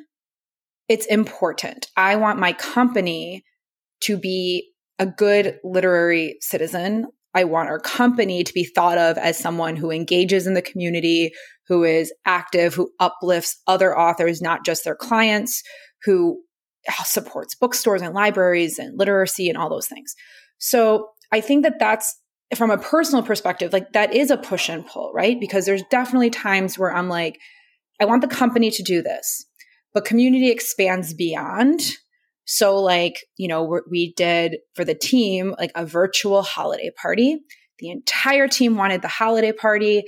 it's important. I want my company to be a good literary citizen. I want our company to be thought of as someone who engages in the community, who is active, who uplifts other authors, not just their clients, who supports bookstores and libraries and literacy and all those things. So I think that that's, from a personal perspective, like that is a push and pull, right? Because there's definitely times where I'm like, I want the company to do this, but community expands beyond. So like, you know, we're, we did for the team, like a virtual holiday party. The entire team wanted the holiday party.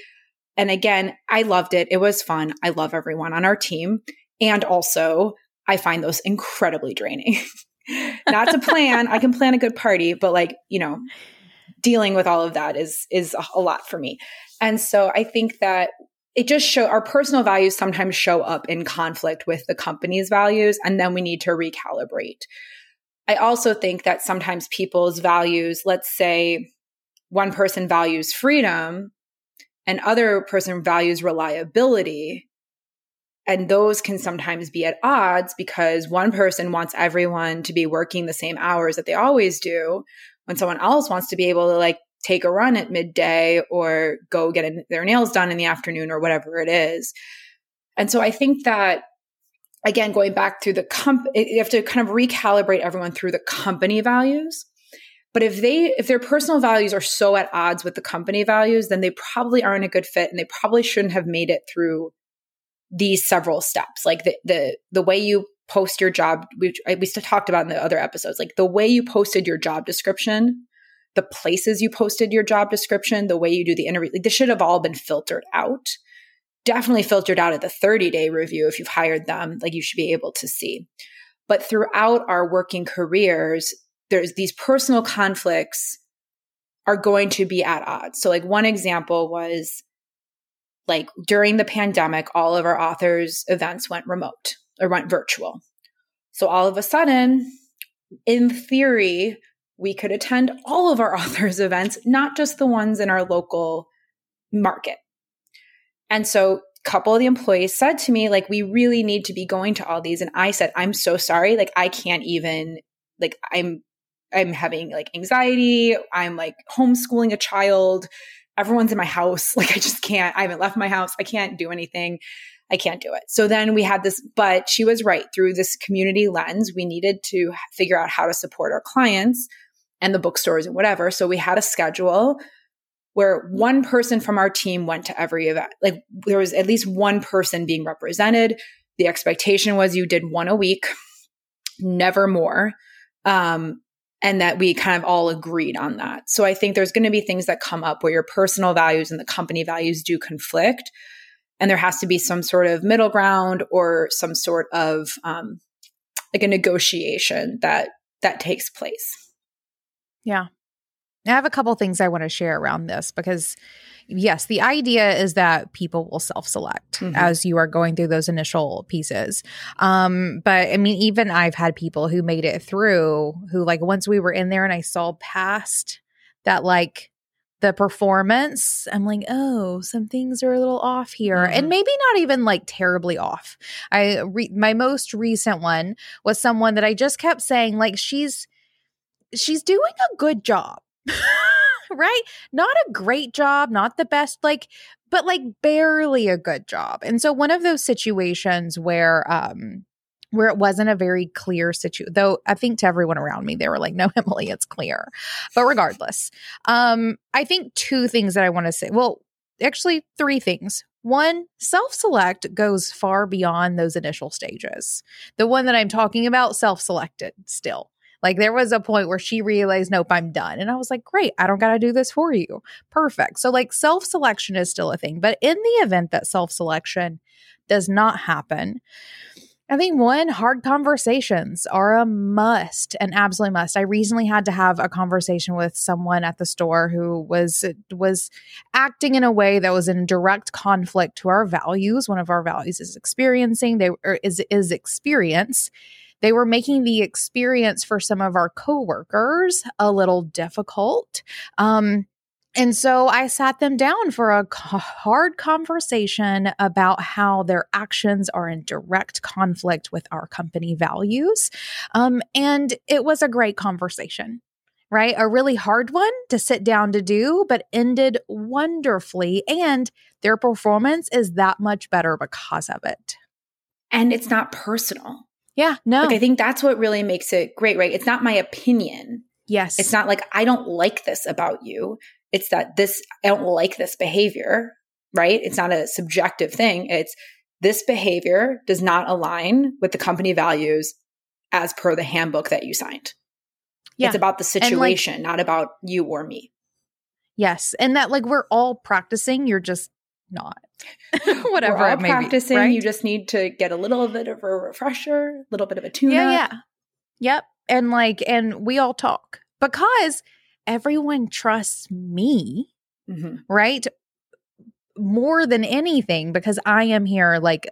And again, I loved it. It was fun. I love everyone on our team. And also I find those incredibly draining. Not to plan. I can plan a good party, but like, you know, dealing with all of that is, is a lot for me. And so I think that it just show our personal values sometimes show up in conflict with the company's values. And then we need to recalibrate. I also think that sometimes people's values, let's say one person values freedom and other person values reliability. And those can sometimes be at odds because one person wants everyone to be working the same hours that they always do when someone else wants to be able to like take a run at midday or go get their nails done in the afternoon or whatever it is. And so I think that, again, going back through the comp, you have to kind of recalibrate everyone through the company values. But if they, if their personal values are so at odds with the company values, then they probably aren't a good fit and they probably shouldn't have made it through these several steps. Like the, the, the way you post your job, which we still talked about in the other episodes, like the way you posted your job description, the places you posted your job description, the way you do the interview, like this should have all been filtered out. Definitely filtered out at the thirty-day review if you've hired them, like you should be able to see. But throughout our working careers, there's these personal conflicts are going to be at odds. So like one example was like during the pandemic, all of our authors' events went remote or went virtual. So all of a sudden, in theory, we could attend all of our authors' events, not just the ones in our local market. And so a couple of the employees said to me, like, we really need to be going to all these. And I said, I'm so sorry. Like, I can't even, like, I'm, I'm having like anxiety. I'm like homeschooling a child. Everyone's in my house. Like, I just can't, I haven't left my house. I can't do anything. I can't do it. So then we had this, but she was right. Through this community lens, we needed to figure out how to support our clients and the bookstores and whatever. So we had a schedule where one person from our team went to every event. Like there was at least one person being represented. The expectation was you did one a week, never more. Um, and that we kind of all agreed on that. So I think there's going to be things that come up where your personal values and the company values do conflict. And there has to be some sort of middle ground or some sort of um, like a negotiation that that takes place. Yeah. I have a couple things I want to share around this because, yes, the idea is that people will self-select mm-hmm. as you are going through those initial pieces. Um, but, I mean, even I've had people who made it through who, like, once we were in there and I saw past that, like, the performance, I'm like, oh, some things are a little off here. Mm-hmm. And maybe not even like terribly off. I re- My most recent one was someone that I just kept saying, like, she's she's doing a good job. Right? Not a great job, not the best, like, but like barely a good job. And so one of those situations where, um, where it wasn't a very clear situation, though I think to everyone around me, they were like, no, Emily, it's clear. But regardless, um, I think two things that I want to say, well, actually three things. One, self-select goes far beyond those initial stages. The one that I'm talking about, self-selected still. Like there was a point where she realized, nope, I'm done. And I was like, great, I don't got to do this for you. Perfect. So like self-selection is still a thing. But in the event that self-selection does not happen, I think one, hard conversations are a must, an absolute must. I recently had to have a conversation with someone at the store who was was acting in a way that was in direct conflict to our values. One of our values is experiencing, they or is is experience. They were making the experience for some of our coworkers a little difficult. Um, and so I sat them down for a hard conversation about how their actions are in direct conflict with our company values. Um, and it was a great conversation. Right? A really hard one to sit down to do, but ended wonderfully. And their performance is that much better because of it. And it's not personal. Yeah, no. Like I think that's what really makes it great, right? It's not my opinion. Yes. It's not like, I don't like this about you. It's that this, I don't like this behavior, right? It's not a subjective thing. It's this behavior does not align with the company values as per the handbook that you signed. Yeah. It's about the situation, like, not about you or me. Yes. And that like, we're all practicing. You're just not. Whatever. We're all it may practicing. Be, right? You just need to get a little bit of a refresher, a little bit of a tune-up. Yeah, yeah. Yep. and like, and we all talk because everyone trusts me, mm-hmm. right? More than anything, because I am here like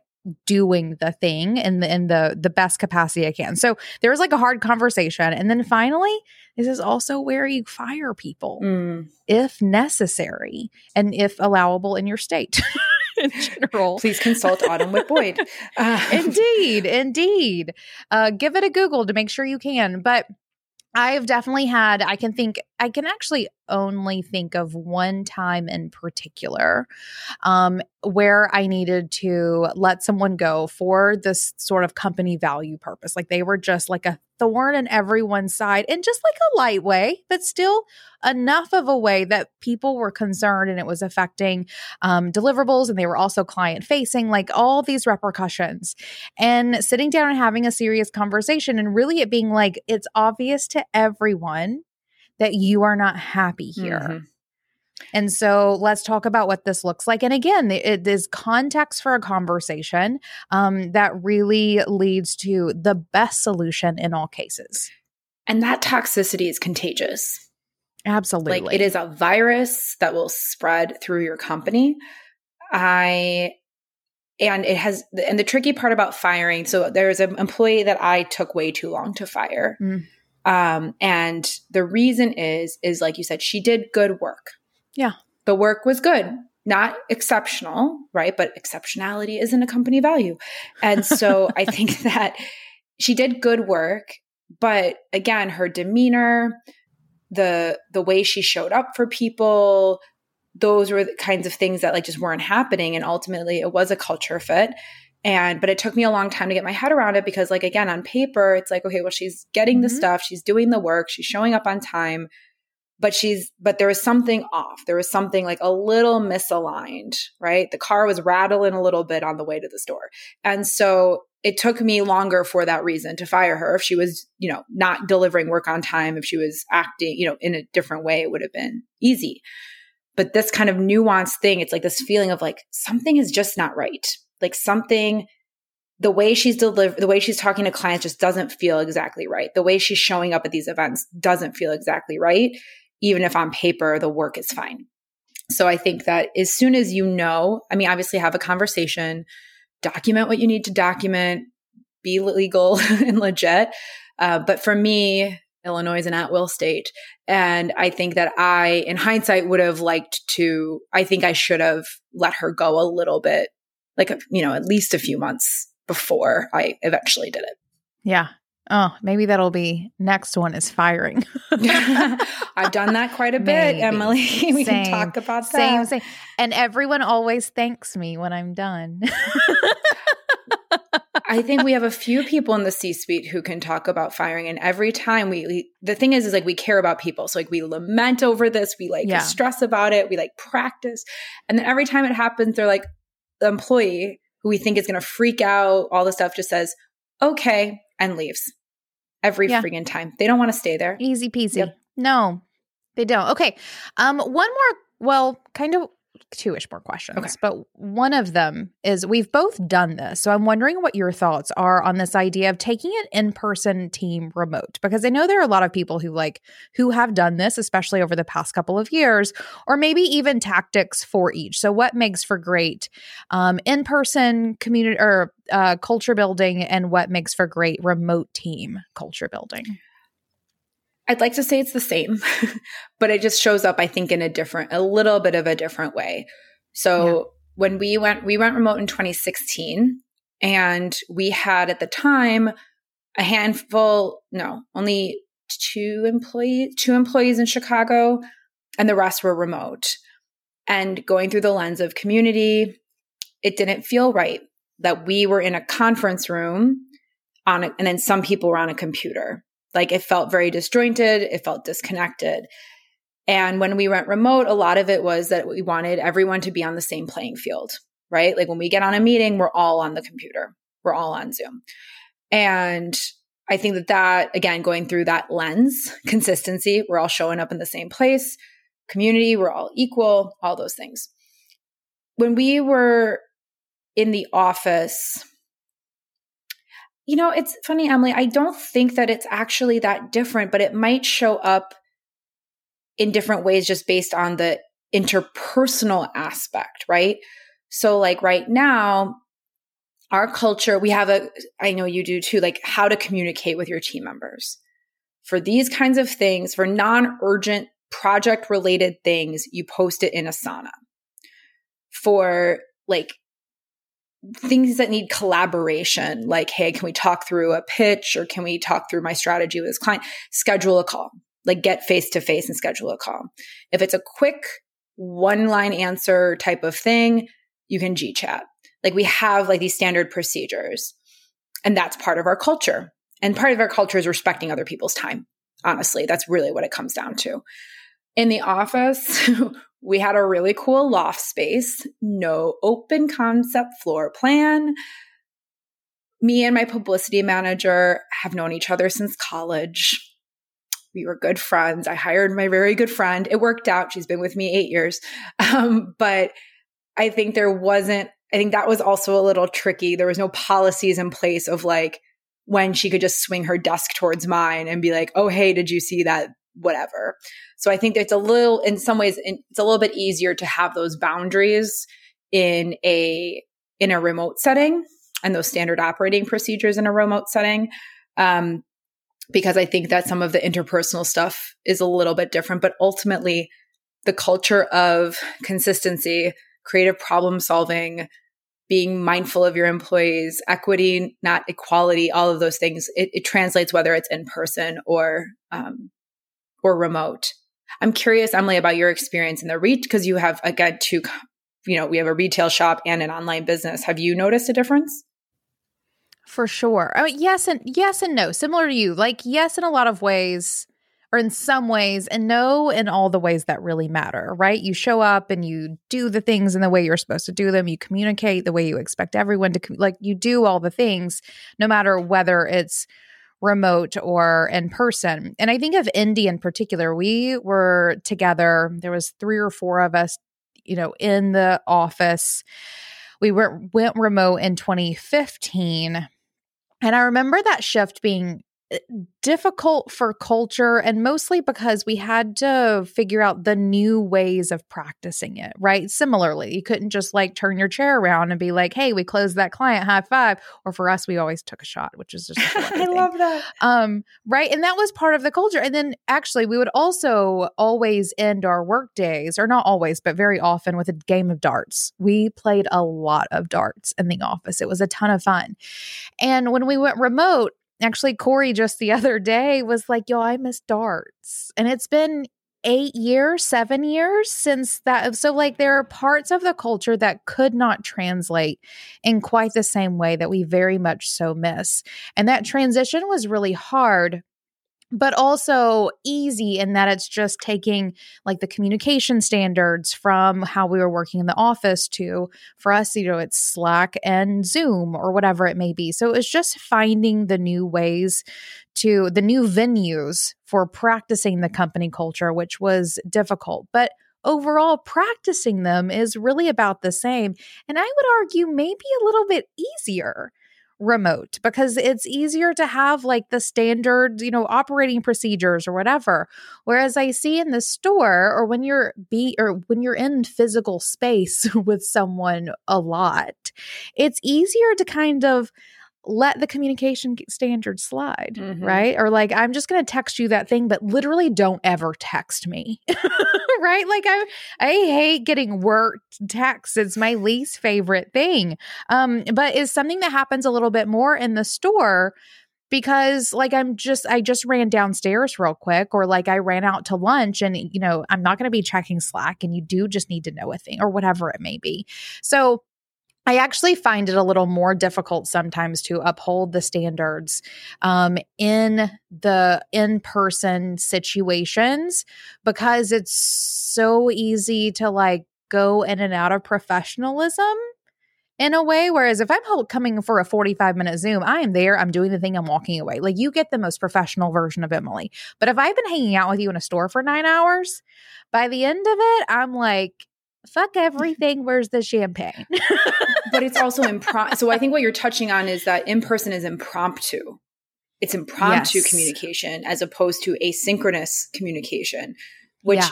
doing the thing in the, in the, the best capacity I can. So there was like a hard conversation. And then finally, this is also where you fire people mm. if necessary and if allowable in your state. In general. Please consult Autumn with Boyd. Um. Indeed. Indeed. Uh, give it a Google to make sure you can. But I've definitely had, I can think, I can actually only think of one time in particular um, where I needed to let someone go for this sort of company value purpose. Like they were just like a thorn in everyone's side and just like a light way, but still enough of a way that people were concerned and it was affecting um, deliverables and they were also client facing, like all these repercussions. And sitting down and having a serious conversation and really it being like, it's obvious to everyone that you are not happy here. Mm-hmm. And so let's talk about what this looks like. And again, it is context for a conversation um, that really leads to the best solution in all cases. And that toxicity is contagious. Absolutely. Like it is a virus that will spread through your company. I and it has and the tricky part about firing. So there was an employee that I took way too long to fire. Mm. Um, and the reason is, is like you said, she did good work. Yeah. The work was good, not exceptional, right? But exceptionality isn't a company value. And so I think that she did good work, but again, her demeanor, the, the way she showed up for people, those were the kinds of things that like just weren't happening. And ultimately it was a culture fit. And, but it took me a long time to get my head around it because like, again, on paper, it's like, okay, well, she's getting the mm-hmm. stuff, she's doing the work, she's showing up on time, but she's, but there was something off. There was something like a little misaligned, right? The car was rattling a little bit on the way to the store. And so it took me longer for that reason to fire her. If she was, you know, not delivering work on time, if she was acting, you know, in a different way, it would have been easy. But this kind of nuanced thing, it's like this feeling of like, something is just not right. Like something, the way she's deliver, the way she's talking to clients just doesn't feel exactly right. The way she's showing up at these events doesn't feel exactly right, even if on paper the work is fine. So I think that as soon as you know, I mean, obviously have a conversation, document what you need to document, be legal and legit. Uh, but for me, Illinois is an at-will state. And I think that I, in hindsight, would have liked to, I think I should have let her go a little bit. Like, you know, at least a few months before I eventually did it. Yeah. Oh, maybe that'll be next one is firing. I've done that quite a maybe. bit, Emily. We same, can talk about that. Same, same. And everyone always thanks me when I'm done. I think we have a few people in the C-suite who can talk about firing. And every time we, we – the thing is, is like we care about people. So like we lament over this. We like yeah. stress about it. We like practice. And then every time it happens, they're like, the employee who we think is going to freak out, all the stuff, just says, okay, and leaves every yeah. freaking time. They don't want to stay there. Easy peasy. Yep. No, they don't. Okay. Um, one more, well, kind of two-ish more questions, okay. but one of them is we've both done this. So I'm wondering what your thoughts are on this idea of taking an in-person team remote, because I know there are a lot of people who like, who have done this, especially over the past couple of years, or maybe even tactics for each. So what makes for great um, in-person community or uh, culture building and what makes for great remote team culture building? I'd like to say it's the same, but it just shows up, I think, in a different, a little bit of a different way. So yeah. when we went, we went remote in twenty sixteen and we had at the time a handful, no, only two employees, two employees in Chicago and the rest were remote. And going through the lens of community, it didn't feel right that we were in a conference room on a, and then some people were on a computer. Like it felt very disjointed. It felt disconnected. And when we went remote, a lot of it was that we wanted everyone to be on the same playing field, right? Like when we get on a meeting, we're all on the computer. We're all on Zoom. And I think that that, again, going through that lens, consistency, we're all showing up in the same place, community, we're all equal, all those things. When we were in the office, You know, it's funny, Emily, I don't think that it's actually that different, but it might show up in different ways just based on the interpersonal aspect, right? So like right now, our culture, we have a, I know you do too, like how to communicate with your team members. For these kinds of things, for non-urgent project-related things, you post it in Asana. For like things that need collaboration, like, hey, can we talk through a pitch or can we talk through my strategy with this client? Schedule a call, like get face-to-face and schedule a call. If it's a quick one-line answer type of thing, you can G-chat. Like we have like these standard procedures, and that's part of our culture. And part of our culture is respecting other people's time. Honestly, that's really what it comes down to. In the office, we had a really cool loft space, no open concept floor plan. Me and my publicity manager have known each other since college. We were good friends. I hired my very good friend. It worked out. She's been with me eight years. Um, but I think there wasn't, I think that was also a little tricky. There was no policies in place of like when she could just swing her desk towards mine and be like, oh, hey, did you see that? Whatever. So I think it's a little, in some ways, it's a little bit easier to have those boundaries in a in a remote setting and those standard operating procedures in a remote setting, um, because I think that some of the interpersonal stuff is a little bit different. But ultimately, the culture of consistency, creative problem solving, being mindful of your employees, equity, not equality, all of those things, it, it translates whether it's in person or um, or remote. I'm curious, Emily, about your experience in the reach, because you have, again, two, you know, we have a retail shop and an online business. Have you noticed a difference? For sure. I mean, yes and yes and no. Similar to you, like yes in a lot of ways, or in some ways, and no in all the ways that really matter, right? You show up and you do the things in the way you're supposed to do them. You communicate the way you expect everyone to, com- like you do all the things, no matter whether it's remote or in person. And I think of Indy in particular, we were together, there was three or four of us, you know, in the office. We were, went remote in twenty fifteen. And I remember that shift being difficult for culture, and mostly because we had to figure out the new ways of practicing it, right? Similarly, you couldn't just like turn your chair around and be like, hey, we closed that client, high five. Or for us, we always took a shot, which is just a I love that. Um, right. And that was part of the culture. And then actually we would also always end our work days, or not always, but very often, with a game of darts. We played a lot of darts in the office. It was a ton of fun. And when we went remote, actually, Corey just the other day was like, yo, I miss darts. And it's been eight years, seven years since that. So like there are parts of the culture that could not translate in quite the same way that we very much so miss. And that transition was really hard, but also easy in that it's just taking like the communication standards from how we were working in the office to, for us, you know, it's Slack and Zoom or whatever it may be. So it's just finding the new ways to, the new venues for practicing the company culture, which was difficult. But overall, practicing them is really about the same. And I would argue maybe a little bit easier remote, because it's easier to have like the standard, you know, operating procedures or whatever. Whereas I see in the store, or when you're be or when you're in physical space with someone a lot, it's easier to kind of let the communication standards slide, mm-hmm. right? Or like, I'm just going to text you that thing, but literally don't ever text me, right? Like I I hate getting work texts. It's my least favorite thing. Um, but it's something that happens a little bit more in the store, because like, I'm just, I just ran downstairs real quick, or like I ran out to lunch, and, you know, I'm not going to be checking Slack, and you do just need to know a thing or whatever it may be. So I actually find it a little more difficult sometimes to uphold the standards um, in the in-person situations, because it's so easy to like go in and out of professionalism in a way. Whereas if I'm coming for a forty-five minute Zoom, I am there, I'm doing the thing, I'm walking away. Like you get the most professional version of Emily. But if I've been hanging out with you in a store for nine hours, by the end of it, I'm like, fuck everything, where's the champagne? But it's also impromptu. So I think what you're touching on is that in-person is impromptu. It's impromptu yes. communication as opposed to asynchronous communication, which yeah.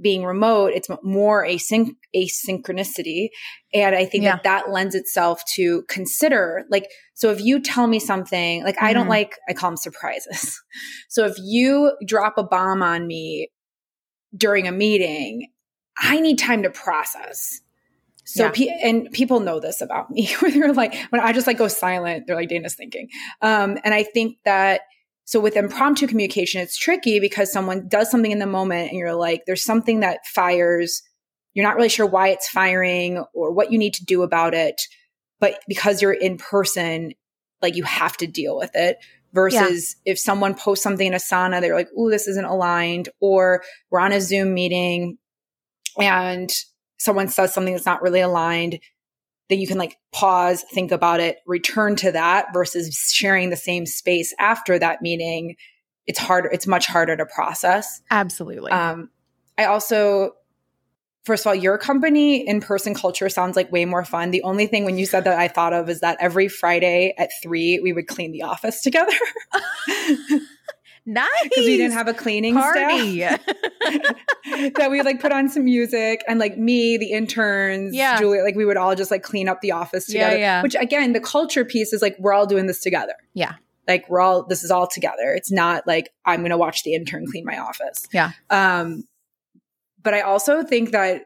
being remote, it's more async- asynchronicity. And I think yeah. that that lends itself to consider, like, so if you tell me something, like mm-hmm. I don't like, I call them surprises. So if you drop a bomb on me during a meeting, I need time to process. So, yeah. pe- and people know this about me where they're like, when I just like go silent, they're like, Dana's thinking. Um, and I think that, so with impromptu communication, it's tricky because someone does something in the moment and you're like, there's something that fires. You're not really sure why it's firing or what you need to do about it. But because you're in person, like you have to deal with it. Versus yeah. if someone posts something in Asana, they're like, ooh, this isn't aligned. Or we're on a Zoom meeting and someone says something that's not really aligned, that you can like pause, think about it, return to that versus sharing the same space after that meeting. It's harder. It's much harder to process. Absolutely. Um, I also, first of all, your company in-person culture sounds like way more fun. The only thing when you said that I thought of is that every Friday at three, we would clean the office together. Nice. Because we didn't have a cleaning party. Staff. That we like put on some music and like me, the interns, yeah. Julia, like we would all just like clean up the office together. Yeah, yeah. Which again, the culture piece is like, we're all doing this together. Yeah. Like we're all, this is all together. It's not like I'm going to watch the intern clean my office. Yeah. Um, but I also think that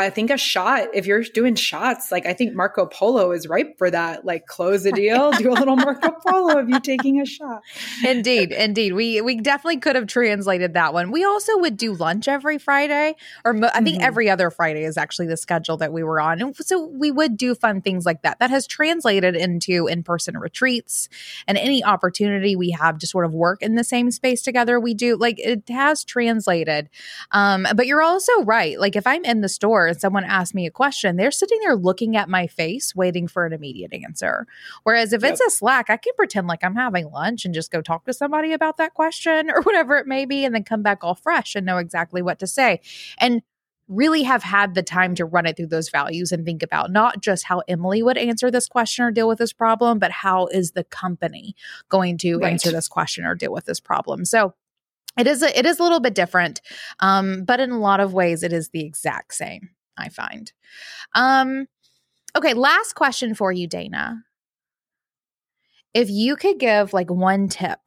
I think a shot, if you're doing shots, like I think Marco Polo is ripe for that. Like close a deal, do a little Marco Polo of you taking a shot. Indeed. Indeed. We we definitely could have translated that one. We also would do lunch every Friday or mo- I think mm-hmm. every other Friday is actually the schedule that we were on. And so we would do fun things like that. That has translated into in-person retreats and any opportunity we have to sort of work in the same space together. We do like it has translated. Um, but you're also right. Like if I'm in the store, and someone asks me a question, they're sitting there looking at my face, waiting for an immediate answer. Whereas if yep. it's a Slack, I can pretend like I'm having lunch and just go talk to somebody about that question or whatever it may be, and then come back all fresh and know exactly what to say. And really have had the time to run it through those values and think about not just how Emily would answer this question or deal with this problem, but how is the company going to right. answer this question or deal with this problem. So it is a, it is a little bit different, um, but in a lot of ways, it is the exact same. I find. Um, okay, last question for you, Dana. If you could give like one tip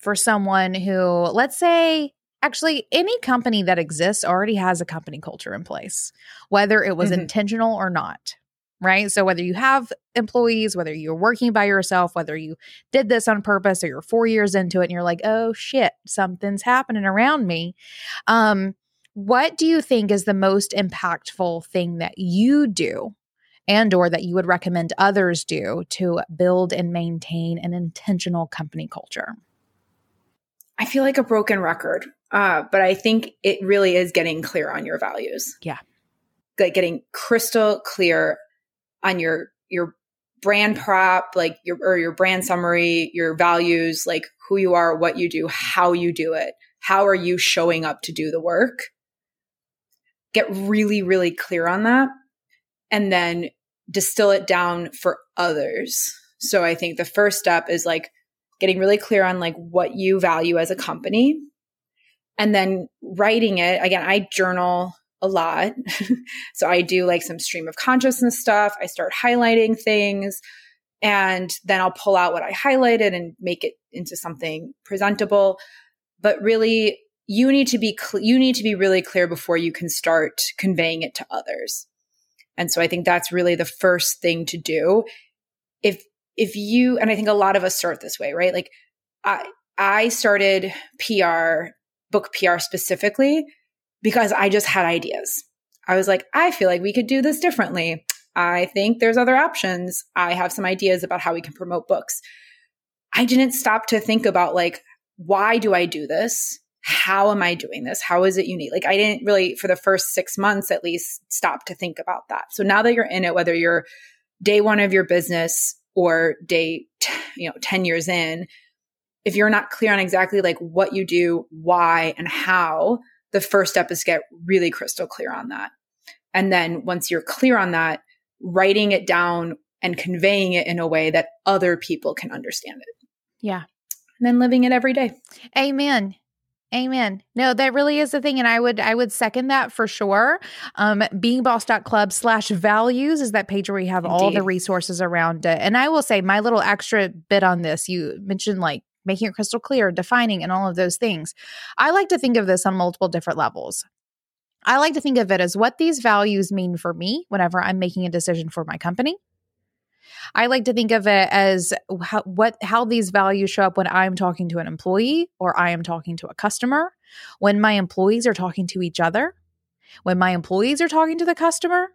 for someone who, let's say, actually any company that exists already has a company culture in place, whether it was mm-hmm. intentional or not, right? So whether you have employees, whether you're working by yourself, whether you did this on purpose or you're four years into it and you're like, oh shit, something's happening around me. Um, What do you think is the most impactful thing that you do and or that you would recommend others do to build and maintain an intentional company culture? I feel like a broken record, uh, but I think it really is getting clear on your values. Yeah. Like getting crystal clear on your your brand prop, like your or your brand summary, your values, like who you are, what you do, how you do it. How are you showing up to do the work? Get really, really clear on that and then distill it down for others. So I think the first step is like getting really clear on like what you value as a company and then writing it. Again, I journal a lot. So I do like some stream of consciousness stuff. I start highlighting things and then I'll pull out what I highlighted and make it into something presentable. But really, You need to be cl- you need to be really clear before you can start conveying it to others. And so I think that's really the first thing to do. If if you and I think a lot of us start this way, right? Like I I started P R, book P R specifically because I just had ideas. I was like, I feel like we could do this differently. I think there's other options. I have some ideas about how we can promote books. I didn't stop to think about like, why do I do this? How am I doing this? How is it unique? Like I didn't really, for the first six months at least, stop to think about that. So now that you're in it, whether you're day one of your business or day, t- you know, ten years in, if you're not clear on exactly like what you do, why, and how, the first step is to get really crystal clear on that. And then once you're clear on that, writing it down and conveying it in a way that other people can understand it. Yeah. And then living it every day. Amen. Amen. No, that really is the thing. And I would, I would second that for sure. Um, beingboss.club slash values is that page where we have Indeed. all the resources around it. And I will say my little extra bit on this, you mentioned like making it crystal clear, defining, and all of those things. I like to think of this on multiple different levels. I like to think of it as what these values mean for me whenever I'm making a decision for my company. I like to think of it as how, what, how these values show up when I'm talking to an employee or I am talking to a customer, when my employees are talking to each other, when my employees are talking to the customer,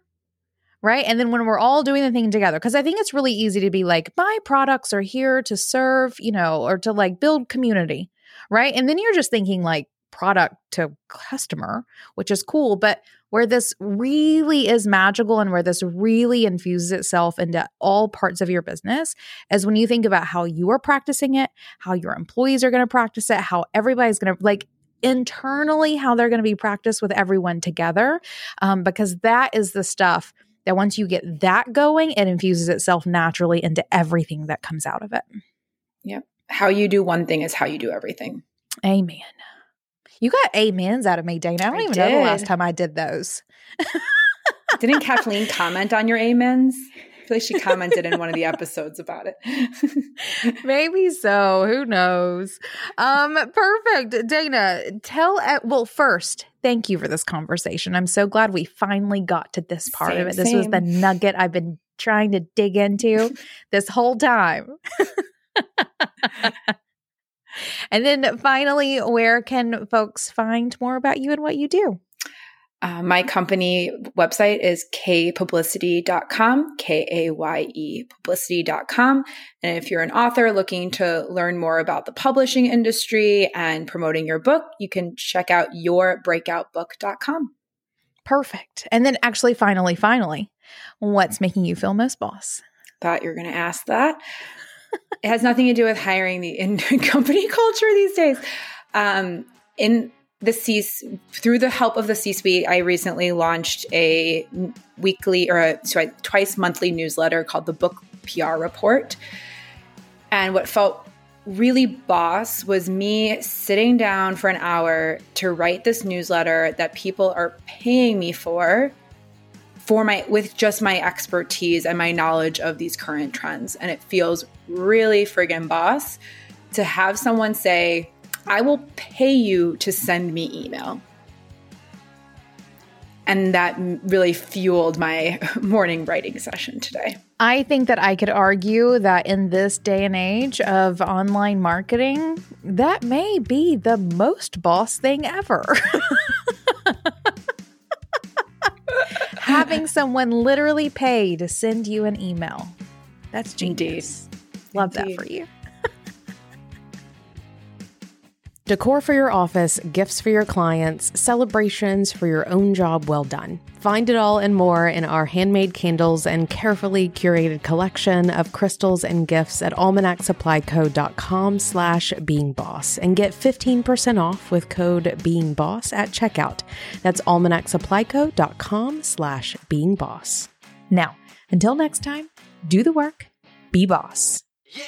right? And then when we're all doing the thing together, because I think it's really easy to be like, my products are here to serve, you know, or to like build community, right? And then you're just thinking like product to customer, which is cool, but where this really is magical and where this really infuses itself into all parts of your business is when you think about how you are practicing it, how your employees are going to practice it, how everybody's going to like internally, how they're going to be practiced with everyone together. Um, because that is the stuff that once you get that going, it infuses itself naturally into everything that comes out of it. Yep. How you do one thing is how you do everything. Amen. You got amens out of me, Dana. I don't I even did. know the last time I did those. Didn't Kathleen comment on your amens? I feel like she commented in one of the episodes about it. Maybe so. Who knows? Um, perfect. Dana, tell – well, first, thank you for this conversation. I'm so glad we finally got to this part same, of it. This same. was the nugget I've been trying to dig into this whole time. And then finally, where can folks find more about you and what you do? Uh, my company website is kaye publicity dot com, K A Y E publicity dot com. And if you're an author looking to learn more about the publishing industry and promoting your book, you can check out your breakout book dot com. Perfect. And then actually, finally, finally, what's making you feel most boss? Thought you were going to ask that. It has nothing to do with hiring the in company culture these days. Um, in the C, through the help of the C-suite, I recently launched a weekly or a, sorry, twice monthly newsletter called the Book P R Report. And what felt really boss was me sitting down for an hour to write this newsletter that people are paying me for. For my, with just my expertise and my knowledge of these current trends. And it feels really friggin' boss to have someone say, I will pay you to send me email. And that really fueled my morning writing session today. I think that I could argue that in this day and age of online marketing, that may be the most boss thing ever. Having someone literally pay to send you an email. That's genius. Indeed. Love Indeed. that for you. Decor for your office, gifts for your clients, celebrations for your own job well done. Find it all and more in our handmade candles and carefully curated collection of crystals and gifts at almanac supply co dot com slash beingboss and get fifteen percent off with code beingboss at checkout. That's almanac supply co dot com slash beingboss. Now, until next time, do the work, be boss. Yeah.